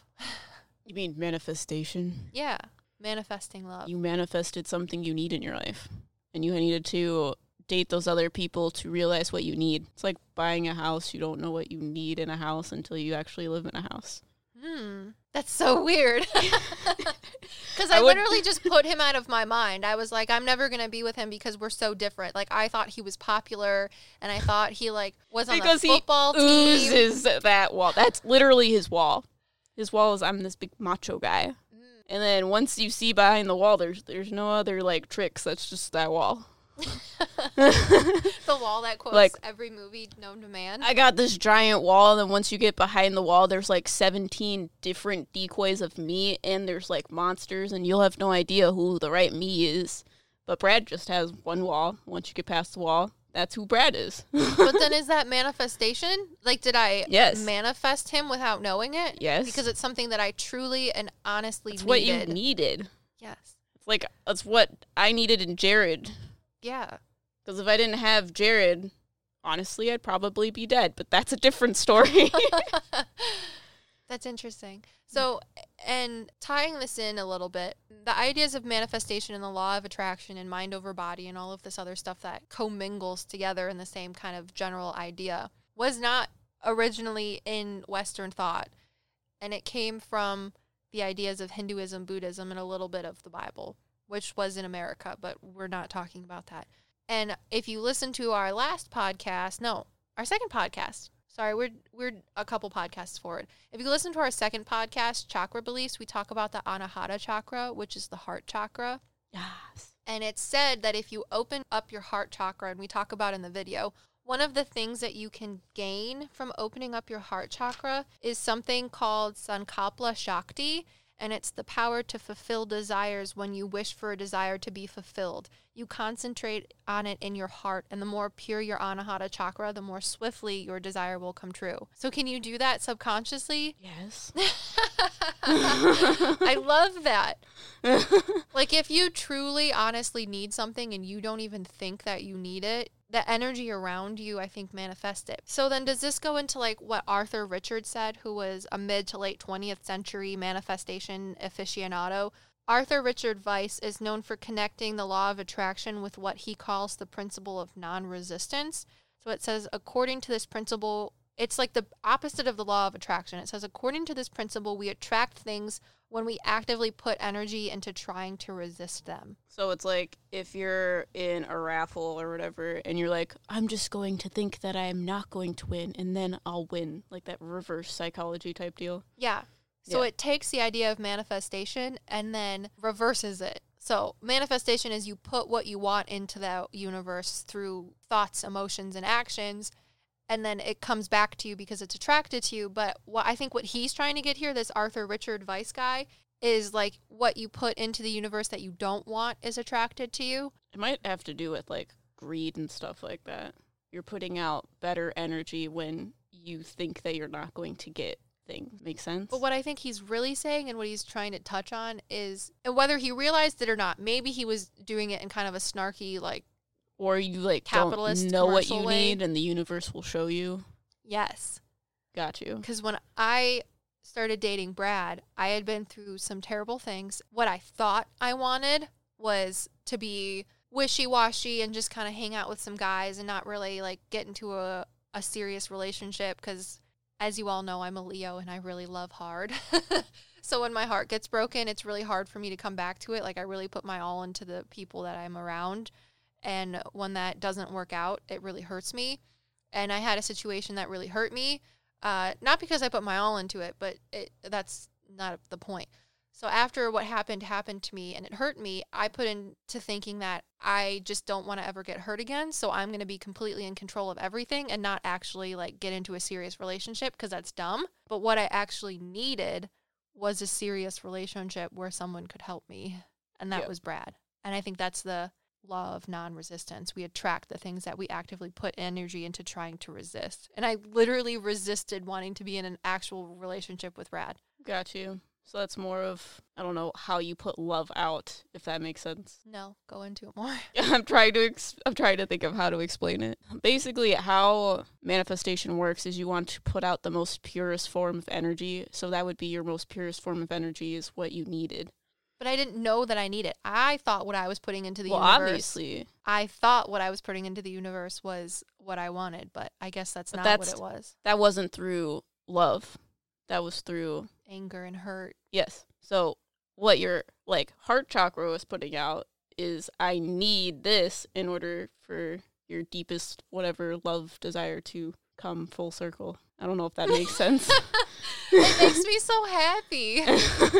You mean manifestation? Yeah, manifesting love. You manifested something you need in your life, and you needed to date those other people to realize what you need. It's like buying a house. You don't know what you need in a house until you actually live in a house. Hmm, that's so weird. Because I, I would... literally just put him out of my mind. I was like, I'm never going to be with him because we're so different. Like, I thought he was popular, and I thought he, like, was on because the football team. Because he oozes that wall. That's literally his wall. His wall is, I'm this big macho guy. Mm. And then once you see behind the wall, there's there's no other, like, tricks. That's just that wall. The wall that quotes like, every movie known to man. I got this giant wall, and then once you get behind the wall, there's, like, seventeen different decoys of me, and there's, like, monsters, and you'll have no idea who the right me is. But Brad just has one wall. Once you get past the wall, that's who Brad is. But then is that manifestation? Like, did I yes. manifest him without knowing it? Yes. Because it's something that I truly and honestly it's needed. It's what you needed. Yes. It's like, it's what I needed in Jared. Yeah. Because if I didn't have Jared, honestly, I'd probably be dead. But that's a different story. That's interesting. So, and tying this in a little bit, the ideas of manifestation and the law of attraction and mind over body and all of this other stuff that commingles together in the same kind of general idea was not originally in Western thought. And it came from the ideas of Hinduism, Buddhism, and a little bit of the Bible, which was in America, but we're not talking about that. And if you listen to our last podcast, no, our second podcast, Sorry, we're we're a couple podcasts forward. If you listen to our second podcast, Chakra Beliefs, we talk about the Anahata Chakra, which is the heart chakra. Yes. And it's said that if you open up your heart chakra, and we talk about in the video, one of the things that you can gain from opening up your heart chakra is something called Sankalpa Shakti, and it's the power to fulfill desires when you wish for a desire to be fulfilled. You concentrate on it in your heart, and the more pure your Anahata chakra, the more swiftly your desire will come true. So can you do that subconsciously? Yes. I love that. Like, if you truly, honestly need something and you don't even think that you need it, the energy around you, I think, manifests it. So then does this go into, like, what Arthur Richard said, who was a mid to late twentieth century manifestation aficionado? Arthur Richard Weiss is known for connecting the law of attraction with what he calls the principle of non-resistance. So it says, according to this principle, It's like the opposite of the law of attraction. It says, according to this principle, we attract things when we actively put energy into trying to resist them. So it's like if you're in a raffle or whatever, and you're like, I'm just going to think that I am not going to win, and then I'll win. Like that reverse psychology type deal. Yeah. So yeah. It takes the idea of manifestation and then reverses it. So manifestation is you put what you want into the universe through thoughts, emotions, and actions. And then it comes back to you because it's attracted to you. But what I think what he's trying to get here, this Arthur Richard Weiss guy, is like what you put into the universe that you don't want is attracted to you. It might have to do with like greed and stuff like that. You're putting out better energy when you think that you're not going to get things. Makes sense? But what I think he's really saying and what he's trying to touch on is, and whether he realized it or not, maybe he was doing it in kind of a snarky, like, or you, like, Capitalist don't know what you way. need, and the universe will show you. Yes. Got you. Because when I started dating Brad, I had been through some terrible things. What I thought I wanted was to be wishy-washy and just kind of hang out with some guys and not really, like, get into a, a serious relationship. Because, as you all know, I'm a Leo, and I really love hard. So when my heart gets broken, it's really hard for me to come back to it. Like, I really put my all into the people that I'm around. And when that doesn't work out, it really hurts me. And I had a situation that really hurt me. Uh, not because I put my all into it, but it, that's not the point. So after what happened happened to me and it hurt me, I put into thinking that I just don't want to ever get hurt again. So I'm going to be completely in control of everything and not actually like get into a serious relationship because that's dumb. But what I actually needed was a serious relationship where someone could help me. And that yep. was Brad. And I think that's the law of non-resistance. We attract the things that we actively put energy into trying to resist. And I literally resisted wanting to be in an actual relationship with Brad. Got you. So that's more of, I don't know, how you put love out, if that makes sense. No, go into it more. I'm trying to ex- I'm trying to think of how to explain it. Basically, how manifestation works is you want to put out the most purest form of energy. So that would be your most purest form of energy is what you needed. But I didn't know that I needed. I thought what I was putting into the well, universe. Well, obviously. I thought what I was putting into the universe was what I wanted, but I guess that's but not that's, what it was. That wasn't through love. That was through anger and hurt. Yes. So what your like heart chakra was putting out is I need this in order for your deepest whatever love desire to come full circle. I don't know if that makes sense. It makes me so happy.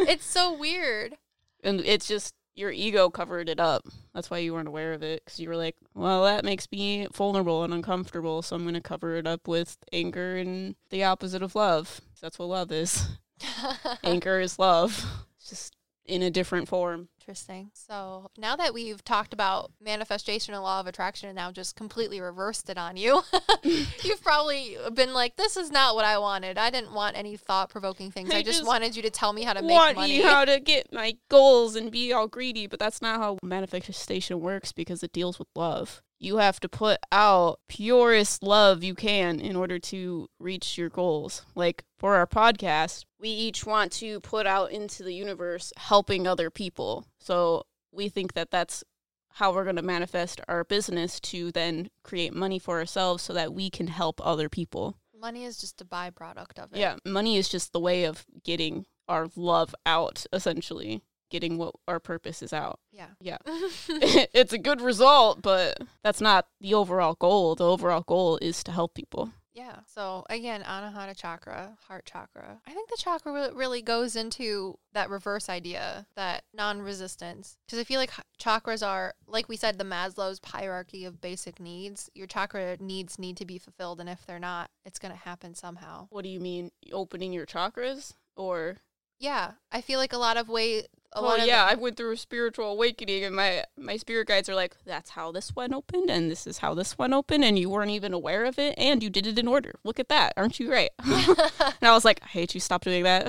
It's so weird. And it's just your ego covered it up. That's why you weren't aware of it, because you were like, well, that makes me vulnerable and uncomfortable, so I'm going to cover it up with anger and the opposite of love. That's what love is. Anger is love, just in a different form. Interesting. So now that we've talked about manifestation and law of attraction and now just completely reversed it on you, you've probably been like, this is not what I wanted. I didn't want any thought-provoking things. I, I just, just wanted you to tell me how to make money. I want you how to get my goals and be all greedy, but that's not how manifestation works because it deals with love. You have to put out purest love you can in order to reach your goals. Like for our podcast, we each want to put out into the universe helping other people. So we think that that's how we're going to manifest our business to then create money for ourselves so that we can help other people. Money is just a byproduct of it. Yeah, money is just the way of getting our love out, essentially. Getting what our purpose is out. Yeah. Yeah. It's a good result, but that's not the overall goal. The overall goal is to help people. Yeah. So again, Anahata Chakra, heart chakra. I think the chakra really goes into that reverse idea, that non-resistance. Because I feel like chakras are, like we said, the Maslow's hierarchy of basic needs. Your chakra needs need to be fulfilled, and if they're not, it's going to happen somehow. What do you mean? Opening your chakras? Or... Yeah. I feel like a lot of ways... A oh, yeah, the- I went through a spiritual awakening, and my, my spirit guides are like, that's how this one opened, and this is how this one opened, and you weren't even aware of it, and you did it in order. Look at that. Aren't you great? And I was like, I hate you. Stop doing that.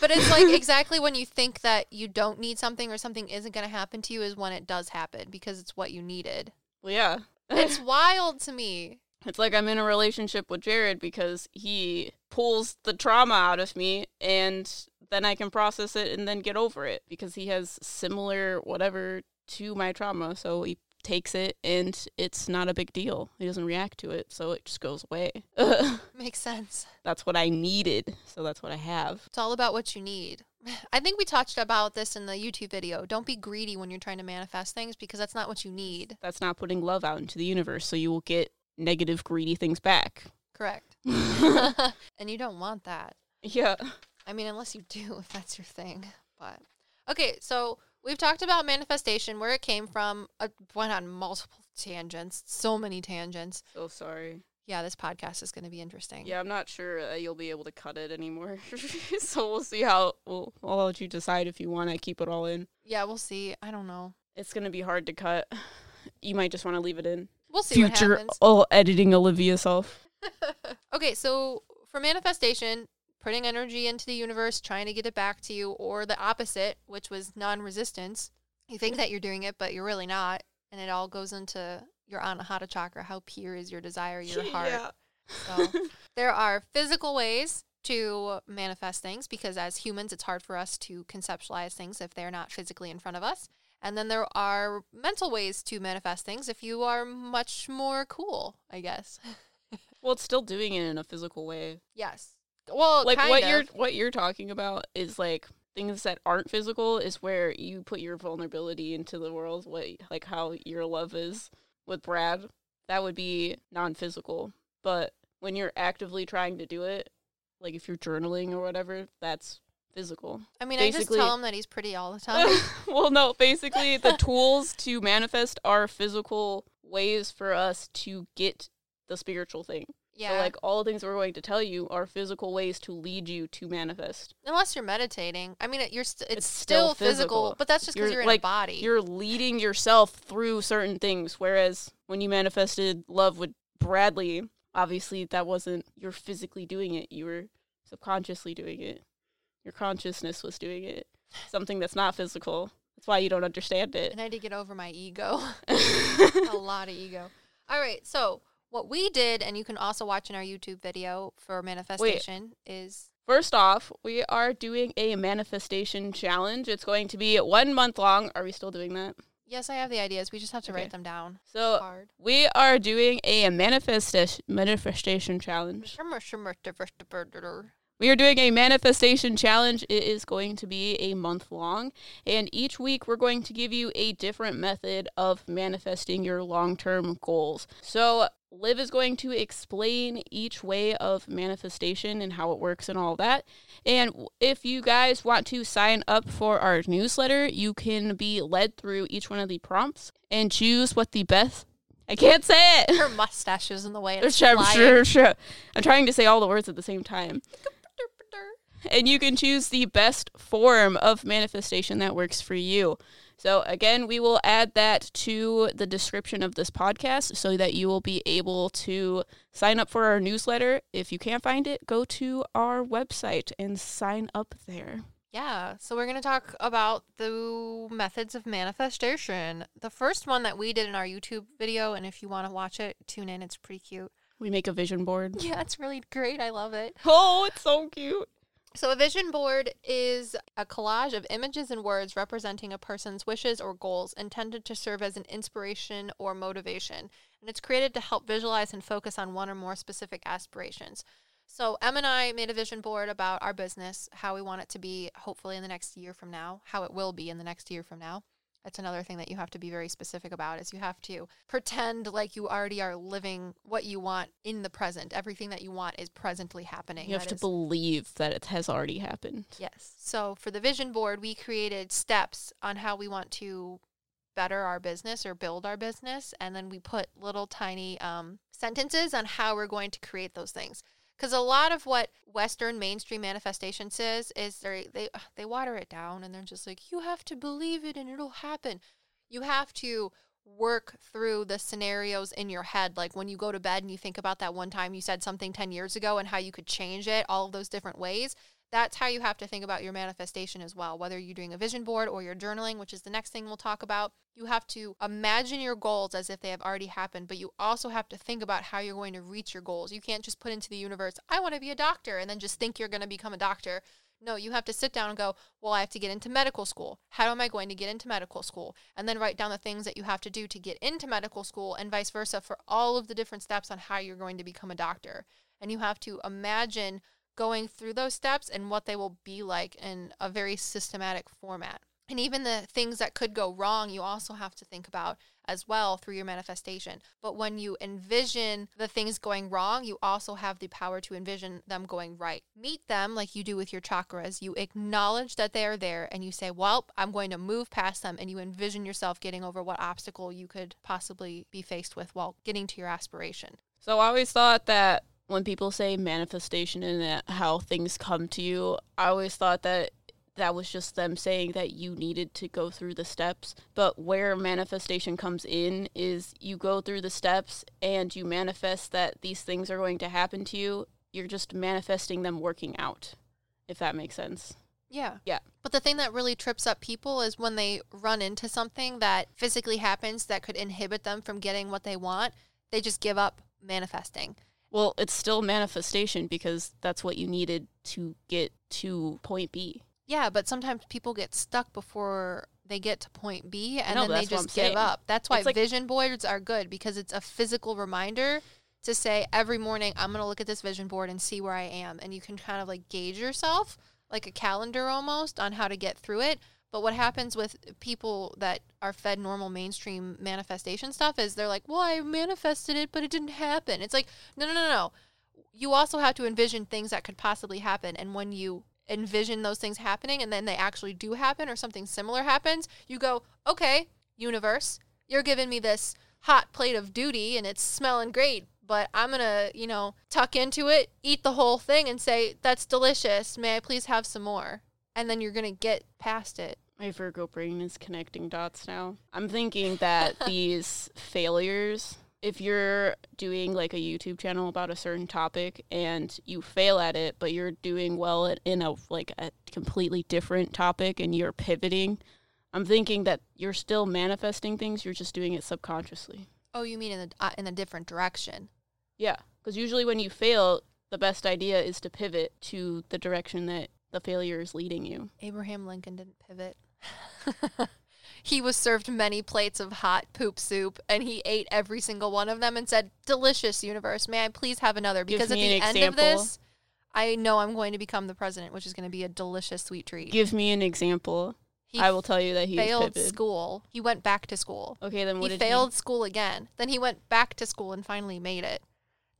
But it's like exactly when you think that you don't need something or something isn't going to happen to you is when it does happen, because it's what you needed. Well, yeah. It's wild to me. It's like I'm in a relationship with Jared because he pulls the trauma out of me, and... then I can process it and then get over it because he has similar whatever to my trauma. So he takes it and it's not a big deal. He doesn't react to it, so it just goes away. Makes sense. That's what I needed, so that's what I have. It's all about what you need. I think we talked about this in the YouTube video. Don't be greedy when you're trying to manifest things, because that's not what you need. That's not putting love out into the universe, so you will get negative, greedy things back. Correct. And you don't want that. Yeah. I mean, unless you do, if that's your thing. But okay, so we've talked about manifestation, where it came from. I went on multiple tangents, so many tangents. So sorry. Yeah, this podcast is going to be interesting. Yeah, I'm not sure uh, you'll be able to cut it anymore. So we'll see how, we'll, I'll let you decide if you want to keep it all in. Yeah, we'll see. I don't know. It's going to be hard to cut. You might just want to leave it in. We'll see Future what happens. Future all editing Olivia self. Okay, so for manifestation, putting energy into the universe, trying to get it back to you, or the opposite, which was non-resistance. You think that you're doing it, but you're really not. And it all goes into your Anahata Chakra. How pure is your desire, your heart? Yeah. So there are physical ways to manifest things, because as humans, it's hard for us to conceptualize things if they're not physically in front of us. And then there are mental ways to manifest things if you are much more cool, I guess. Well, it's still doing it in a physical way. Yes. Well, like kind what of. you're what you're talking about is like things that aren't physical is where you put your vulnerability into the world, what like how your love is with Brad. That would be non-physical. But when you're actively trying to do it, like if you're journaling or whatever, that's physical. I mean, basically, I just tell him that he's pretty all the time. Well, no, basically the tools to manifest are physical ways for us to get the spiritual thing. Yeah. So, like, all the things we're going to tell you are physical ways to lead you to manifest. Unless you're meditating. I mean, it, you're st- it's, it's still, still physical, physical, but that's just because you're, you're in like, a body. You're leading yourself through certain things, whereas when you manifested love with Bradley, obviously that wasn't you're physically doing it. You were subconsciously doing it. Your consciousness was doing it. Something that's not physical. That's why you don't understand it. And I had to get over my ego. A lot of ego. All right, so what we did, and you can also watch in our YouTube video for manifestation, Wait. is... First off, we are doing a manifestation challenge. It's going to be one month long. Are we still doing that? Yes, I have the ideas. We just have to okay. write them down. So hard. We are doing a manifestation manifestation challenge. We are doing a manifestation challenge. It is going to be a month long, and each week we're going to give you a different method of manifesting your long-term goals. So Liv is going to explain each way of manifestation and how it works and all that. And if you guys want to sign up for our newsletter, you can be led through each one of the prompts and choose what the best... I can't say it! Her mustache is in the way. It's sure, sure, sure. I'm trying to say all the words at the same time. And you can choose the best form of manifestation that works for you. So again, we will add that to the description of this podcast so that you will be able to sign up for our newsletter. If you can't find it, go to our website and sign up there. Yeah, so we're going to talk about the methods of manifestation. The first one that we did in our YouTube video, and if you want to watch it, tune in. It's pretty cute. We make a vision board. Yeah, it's really great. I love it. Oh, it's so cute. So a vision board is a collage of images and words representing a person's wishes or goals intended to serve as an inspiration or motivation. And it's created to help visualize and focus on one or more specific aspirations. So Em and I made a vision board about our business, how we want it to be hopefully in the next year from now, how it will be in the next year from now. That's another thing that you have to be very specific about, is you have to pretend like you already are living what you want in the present. Everything that you want is presently happening. You have that to is, believe that it has already happened. Yes. So for the vision board, we created steps on how we want to better our business or build our business. And then we put little tiny um, sentences on how we're going to create those things. Because a lot of what Western mainstream manifestation says is they they water it down, and they're just like, you have to believe it and it'll happen. You have to work through the scenarios in your head. Like when you go to bed and you think about that one time you said something ten years ago and how you could change it, all of those different ways. That's how you have to think about your manifestation as well, whether you're doing a vision board or you're journaling, which is the next thing we'll talk about. You have to imagine your goals as if they have already happened, but you also have to think about how you're going to reach your goals. You can't just put into the universe, I want to be a doctor, and then just think you're going to become a doctor. No, you have to sit down and go, well, I have to get into medical school. How am I going to get into medical school? And then write down the things that you have to do to get into medical school and vice versa for all of the different steps on how you're going to become a doctor. And you have to imagine going through those steps and what they will be like in a very systematic format. And even the things that could go wrong, you also have to think about as well through your manifestation. But when you envision the things going wrong, you also have the power to envision them going right. Meet them like you do with your chakras. You acknowledge that they are there and you say, well, I'm going to move past them. And you envision yourself getting over what obstacle you could possibly be faced with while getting to your aspiration. So I always thought that when people say manifestation and that how things come to you, I always thought that that was just them saying that you needed to go through the steps. But where manifestation comes in is you go through the steps and you manifest that these things are going to happen to you. You're just manifesting them working out, if that makes sense. Yeah. Yeah. But the thing that really trips up people is when they run into something that physically happens that could inhibit them from getting what they want, they just give up manifesting. Well, it's still manifestation because that's what you needed to get to point B. Yeah, but sometimes people get stuck before they get to point B, and no, then they just give saying. up. That's why like, vision boards are good, because it's a physical reminder to say every morning, I'm going to look at this vision board and see where I am. And you can kind of like gauge yourself, like a calendar almost, on how to get through it. But what happens with people that are fed normal mainstream manifestation stuff is they're like, well, I manifested it, but it didn't happen. It's like, no, no, no, no. You also have to envision things that could possibly happen, and when you envision those things happening and then they actually do happen or something similar happens, you go, okay, universe, you're giving me this hot plate of duty and it's smelling great, but I'm gonna, you know, tuck into it, eat the whole thing and say, that's delicious, may I please have some more? And then you're gonna get past it. My Virgo brain is connecting dots now. I'm thinking that these failures, if you're doing like a YouTube channel about a certain topic and you fail at it, but you're doing well at, in a like a completely different topic and you're pivoting, I'm thinking that you're still manifesting things. You're just doing it subconsciously. Oh, you mean in the uh, in a different direction? Yeah, because usually when you fail, the best idea is to pivot to the direction that the failure is leading you. Abraham Lincoln didn't pivot. He was served many plates of hot poop soup, and he ate every single one of them and said, delicious, universe, may I please have another? Because at the end of this, I know I'm going to become the president, which is going to be a delicious sweet treat. Give me an example. He I will tell you that he failed school. He went back to school. Okay, then what did he do? He failed school again. Then he went back to school and finally made it.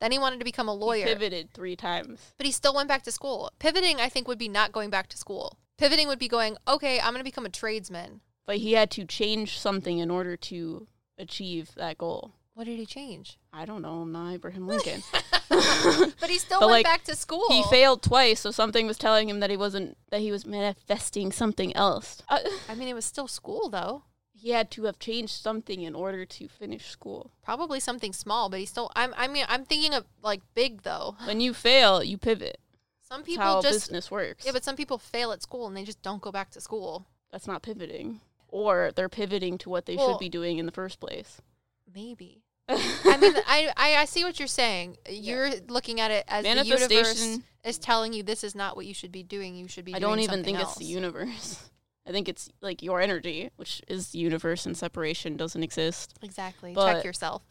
Then he wanted to become a lawyer. He pivoted three times. But he still went back to school. Pivoting, I think, would be not going back to school. Pivoting would be going, okay, I'm going to become a tradesman. But he had to change something in order to achieve that goal. What did he change? I don't know. I'm not Abraham Lincoln. But he still but went like, back to school. He failed twice, so something was telling him that he wasn't that he was manifesting something else. Uh, I mean, it was still school, though. He had to have changed something in order to finish school. Probably something small, but he still. I'm. I mean, I'm thinking of like big though. When you fail, you pivot. Some people That's how just business works. Yeah, but some people fail at school and they just don't go back to school. That's not pivoting. Or they're pivoting to what they well, should be doing in the first place. Maybe. I mean, I, I, I see what you're saying. You're yeah. looking at it as the universe is telling you this is not what you should be doing. You should be doing something else. I don't even think else. It's the universe. I think it's, like, your energy, which is the universe, and separation doesn't exist. Exactly. But check yourself.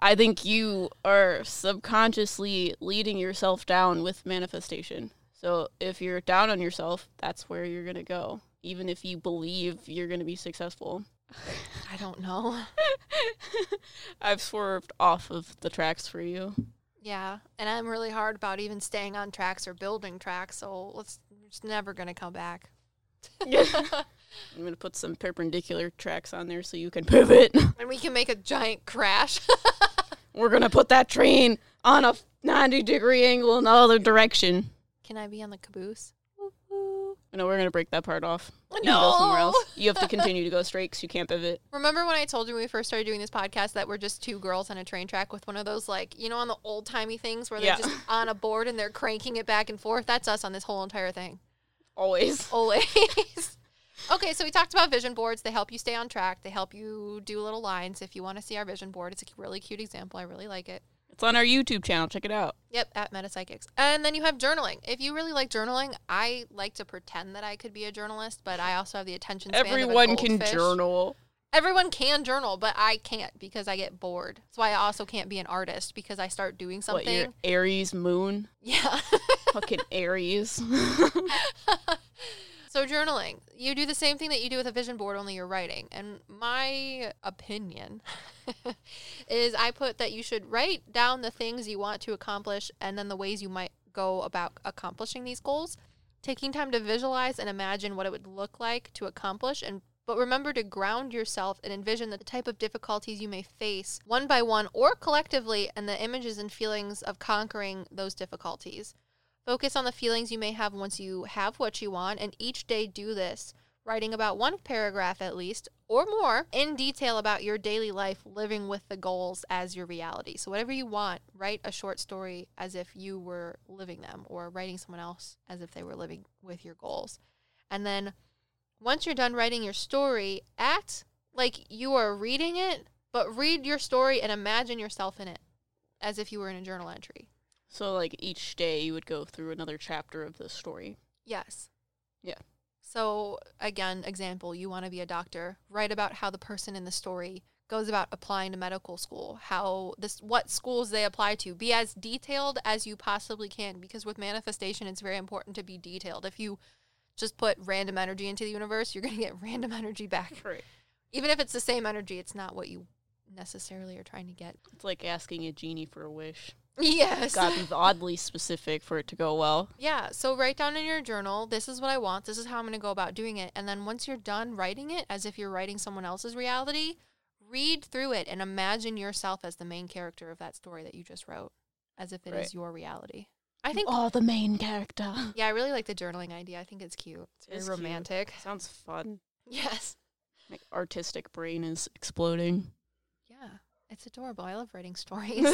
I think you are subconsciously leading yourself down with manifestation. So if you're down on yourself, that's where you're going to go. Even if you believe you're going to be successful. I don't know. I've swerved off of the tracks for you. Yeah, and I'm really hard about even staying on tracks or building tracks, so it's, it's never going to come back. I'm going to put some perpendicular tracks on there so you can pivot. And we can make a giant crash. We're going to put that train on a ninety-degree angle in the other direction. Can I be on the caboose? No, we're going to break that part off. No. You can go somewhere else. You have to continue to go straight because you can't pivot. Remember when I told you when we first started doing this podcast that we're just two girls on a train track with one of those, like, you know, on the old-timey things where yeah. they're just on a board and they're cranking it back and forth? That's us on this whole entire thing. Always. Always. Okay, so we talked about vision boards. They help you stay on track. They help you do little lines if you want to see our vision board. It's a really cute example. I really like it. It's on our YouTube channel. Check it out. Yep, at Meta Psychics. And then you have journaling. If you really like journaling, I like to pretend that I could be a journalist, but I also have the attention span Everyone of a goldfish. can journal. Everyone can journal, but I can't because I get bored. That's why I also can't be an artist, because I start doing something. What, your Aries moon? Yeah. Fucking Aries. So journaling. You do the same thing that you do with a vision board, only you're writing. And my opinion is I put that you should write down the things you want to accomplish and then the ways you might go about accomplishing these goals. Taking time to visualize and imagine what it would look like to accomplish, and but remember to ground yourself and envision the type of difficulties you may face one by one or collectively, and the images and feelings of conquering those difficulties. Focus on the feelings you may have once you have what you want, and each day do this, writing about one paragraph at least, or more, in detail about your daily life, living with the goals as your reality. So whatever you want, write a short story as if you were living them, or writing someone else as if they were living with your goals. And then once you're done writing your story, act like you are reading it, but read your story and imagine yourself in it as if you were in a journal entry. So, like, each day you would go through another chapter of the story. Yes. Yeah. So, again, example, you want to be a doctor. Write about how the person in the story goes about applying to medical school, how this, what schools they apply to. Be as detailed as you possibly can, because with manifestation, it's very important to be detailed. If you just put random energy into the universe, you're going to get random energy back. Right. Even if it's the same energy, it's not what you necessarily are trying to get. It's like asking a genie for a wish. Yes. Got to be oddly specific for it to go well. Yeah. So write down in your journal, this is what I want. This is how I'm going to go about doing it. And then once you're done writing it, as if you're writing someone else's reality, read through it and imagine yourself as the main character of that story that you just wrote, as if it right. is your reality. I think. Oh, the main character. Yeah, I really like the journaling idea. I think it's cute. It's very it's romantic. Cute. Sounds fun. Yes. My artistic brain is exploding. Yeah. It's adorable. I love writing stories.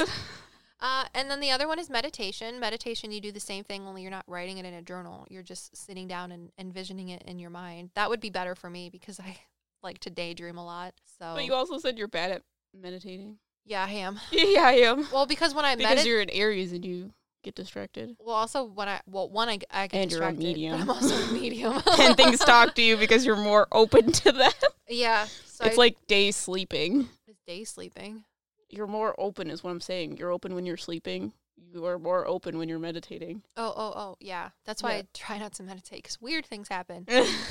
Uh, and then the other one is meditation. Meditation, you do the same thing, only you're not writing it in a journal. You're just sitting down and envisioning it in your mind. That would be better for me because I like to daydream a lot. So, but you also said you're bad at meditating. Yeah, I am. Yeah, I am. Well, because when I meditate. Because medit- you're an Aries and you get distracted. Well, also when I, well, one, I, I get and distracted. And you're a medium. I'm also a medium. And things talk to you because you're more open to them. Yeah. So it's I, like day sleeping. It's day sleeping. You're more open is what I'm saying. You're open when you're sleeping. You are more open when you're meditating. Oh, oh, oh, yeah. That's why yeah. I try not to meditate because weird things happen.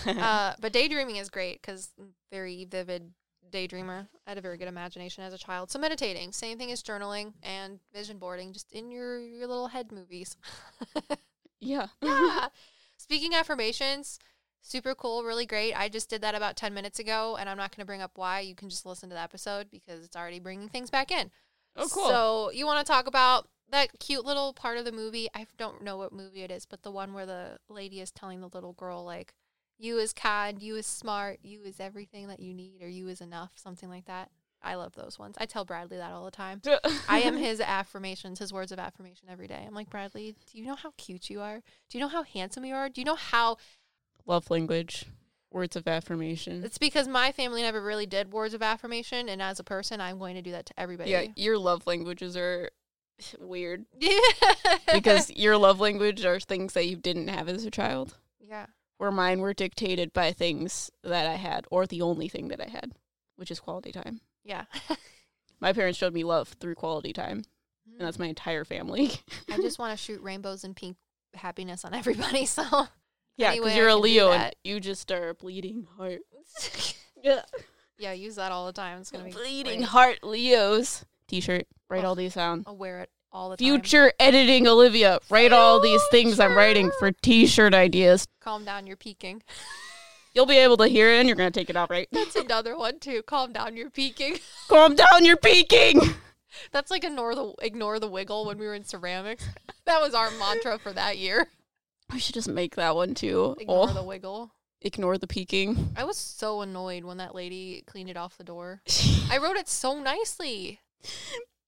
uh, but daydreaming is great because I'm a very vivid daydreamer. I had a very good imagination as a child. So meditating, same thing as journaling and vision boarding, just in your, your little head movies. Yeah. Yeah. Speaking affirmations, super cool, really great. I just did that about ten minutes ago, and I'm not going to bring up why. You can just listen to the episode because it's already bringing things back in. Oh, cool. So you want to talk about that cute little part of the movie. I don't know what movie it is, but the one where the lady is telling the little girl, like, you is kind, you is smart, you is everything that you need, or you is enough, something like that. I love those ones. I tell Bradley that all the time. I am his affirmations, his words of affirmation every day. I'm like, Bradley, do you know how cute you are? Do you know how handsome you are? Do you know how... Love language, words of affirmation. It's because my family never really did words of affirmation, and as a person, I'm going to do that to everybody. Yeah, your love languages are weird. Yeah. Because your love language are things that you didn't have as a child. Yeah. Where mine were dictated by things that I had, or the only thing that I had, which is quality time. Yeah. My parents showed me love through quality time, mm. and that's my entire family. I just want to shoot rainbows and pink happiness on everybody, so... Yeah, because anyway, you're a Leo and you just are a bleeding heart. Yeah. Yeah, use that all the time. It's gonna be bleeding great. Heart Leos T-shirt. Write oh, all these down. I'll wear it all the Future time. Future editing Olivia. Write Future. all these things I'm writing for T-shirt ideas. Calm down, you're peeking. You'll be able to hear it and you're gonna take it out, right? That's another one too. Calm down, you're peeking. Calm down, you're peeking. That's like ignore the ignore the wiggle when we were in ceramics. That was our mantra for that year. We should just make that one, too. Ignore oh. the wiggle. Ignore the peeking. I was so annoyed when that lady cleaned it off the door. I wrote it so nicely.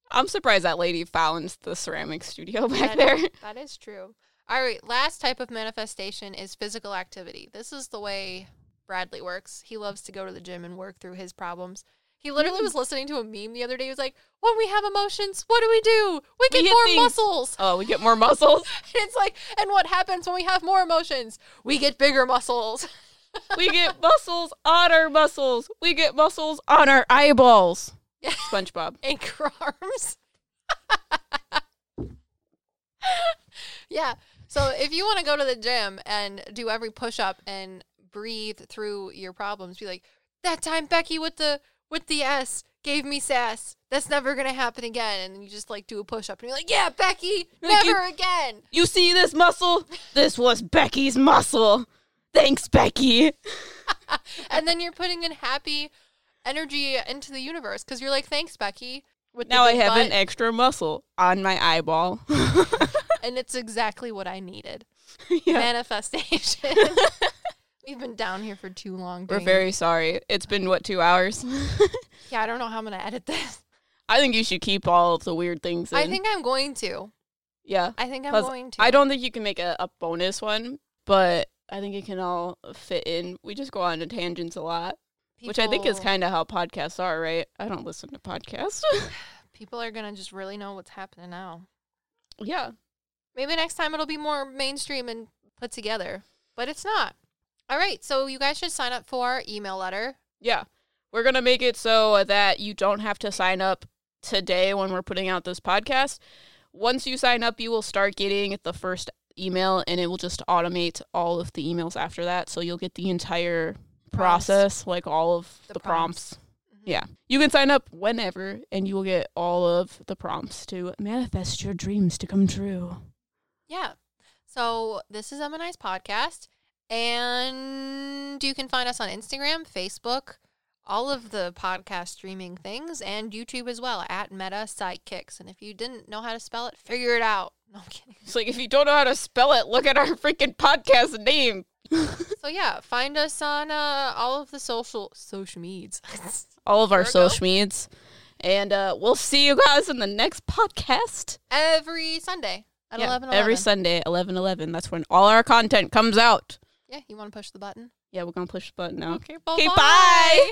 I'm surprised that lady found the ceramic studio back that, there. That is true. All right, last type of manifestation is physical activity. This is the way Bradley works. He loves to go to the gym and work through his problems. He literally was listening to a meme the other day. He was like, when we have emotions, what do we do? We get, we get more things. muscles. Oh, we get more muscles? And it's like, and what happens when we have more emotions? We get bigger muscles. We get muscles on our muscles. We get muscles on our eyeballs. Yeah. SpongeBob. Anchor arms. Yeah. So if you want to go to the gym and do every push-up and breathe through your problems, be like, that time Becky with the... with the S gave me sass. That's never going to happen again. And you just like do a push up and you're like, yeah, Becky, like never you, again. You see this muscle? This was Becky's muscle. Thanks, Becky. And then you're putting in happy energy into the universe because you're like, thanks, Becky. With now I have butt. an extra muscle on my eyeball. And it's exactly what I needed. Yeah. Manifestation. We've been down here for too long. We're very it. sorry. It's been, what, two hours? Yeah, I don't know how I'm going to edit this. I think you should keep all of the weird things in. I think I'm going to. Yeah. I think I'm Plus, going to. I don't think you can make a, a bonus one, but I think it can all fit in. We just go on to tangents a lot, people, which I think is kind of how podcasts are, right? I don't listen to podcasts. People are going to just really know what's happening now. Yeah. Maybe next time it'll be more mainstream and put together, but it's not. All right, so you guys should sign up for our email letter. Yeah. We're going to make it so that you don't have to sign up today when we're putting out this podcast. Once you sign up, you will start getting the first email, and it will just automate all of the emails after that. So you'll get the entire process, prompts. like all of the, the prompts. prompts. Mm-hmm. Yeah. You can sign up whenever, and you will get all of the prompts to manifest your dreams to come true. Yeah. So this is Emma and I's podcast. And you can find us on Instagram, Facebook, all of the podcast streaming things, and YouTube as well, at Meta Psychics. And if you didn't know how to spell it, figure it out. No, I'm kidding. It's like, if you don't know how to spell it, look at our freaking podcast name. So, yeah, find us on uh, all of the social social medias. All of our social medias. And uh, we'll see you guys in the next podcast. Every Sunday at eleven eleven. Yeah, every Sunday, eleven eleven. That's when all our content comes out. Yeah, you want to push the button? Yeah, we're going to push the button now. Okay, bye. Okay, bye. bye.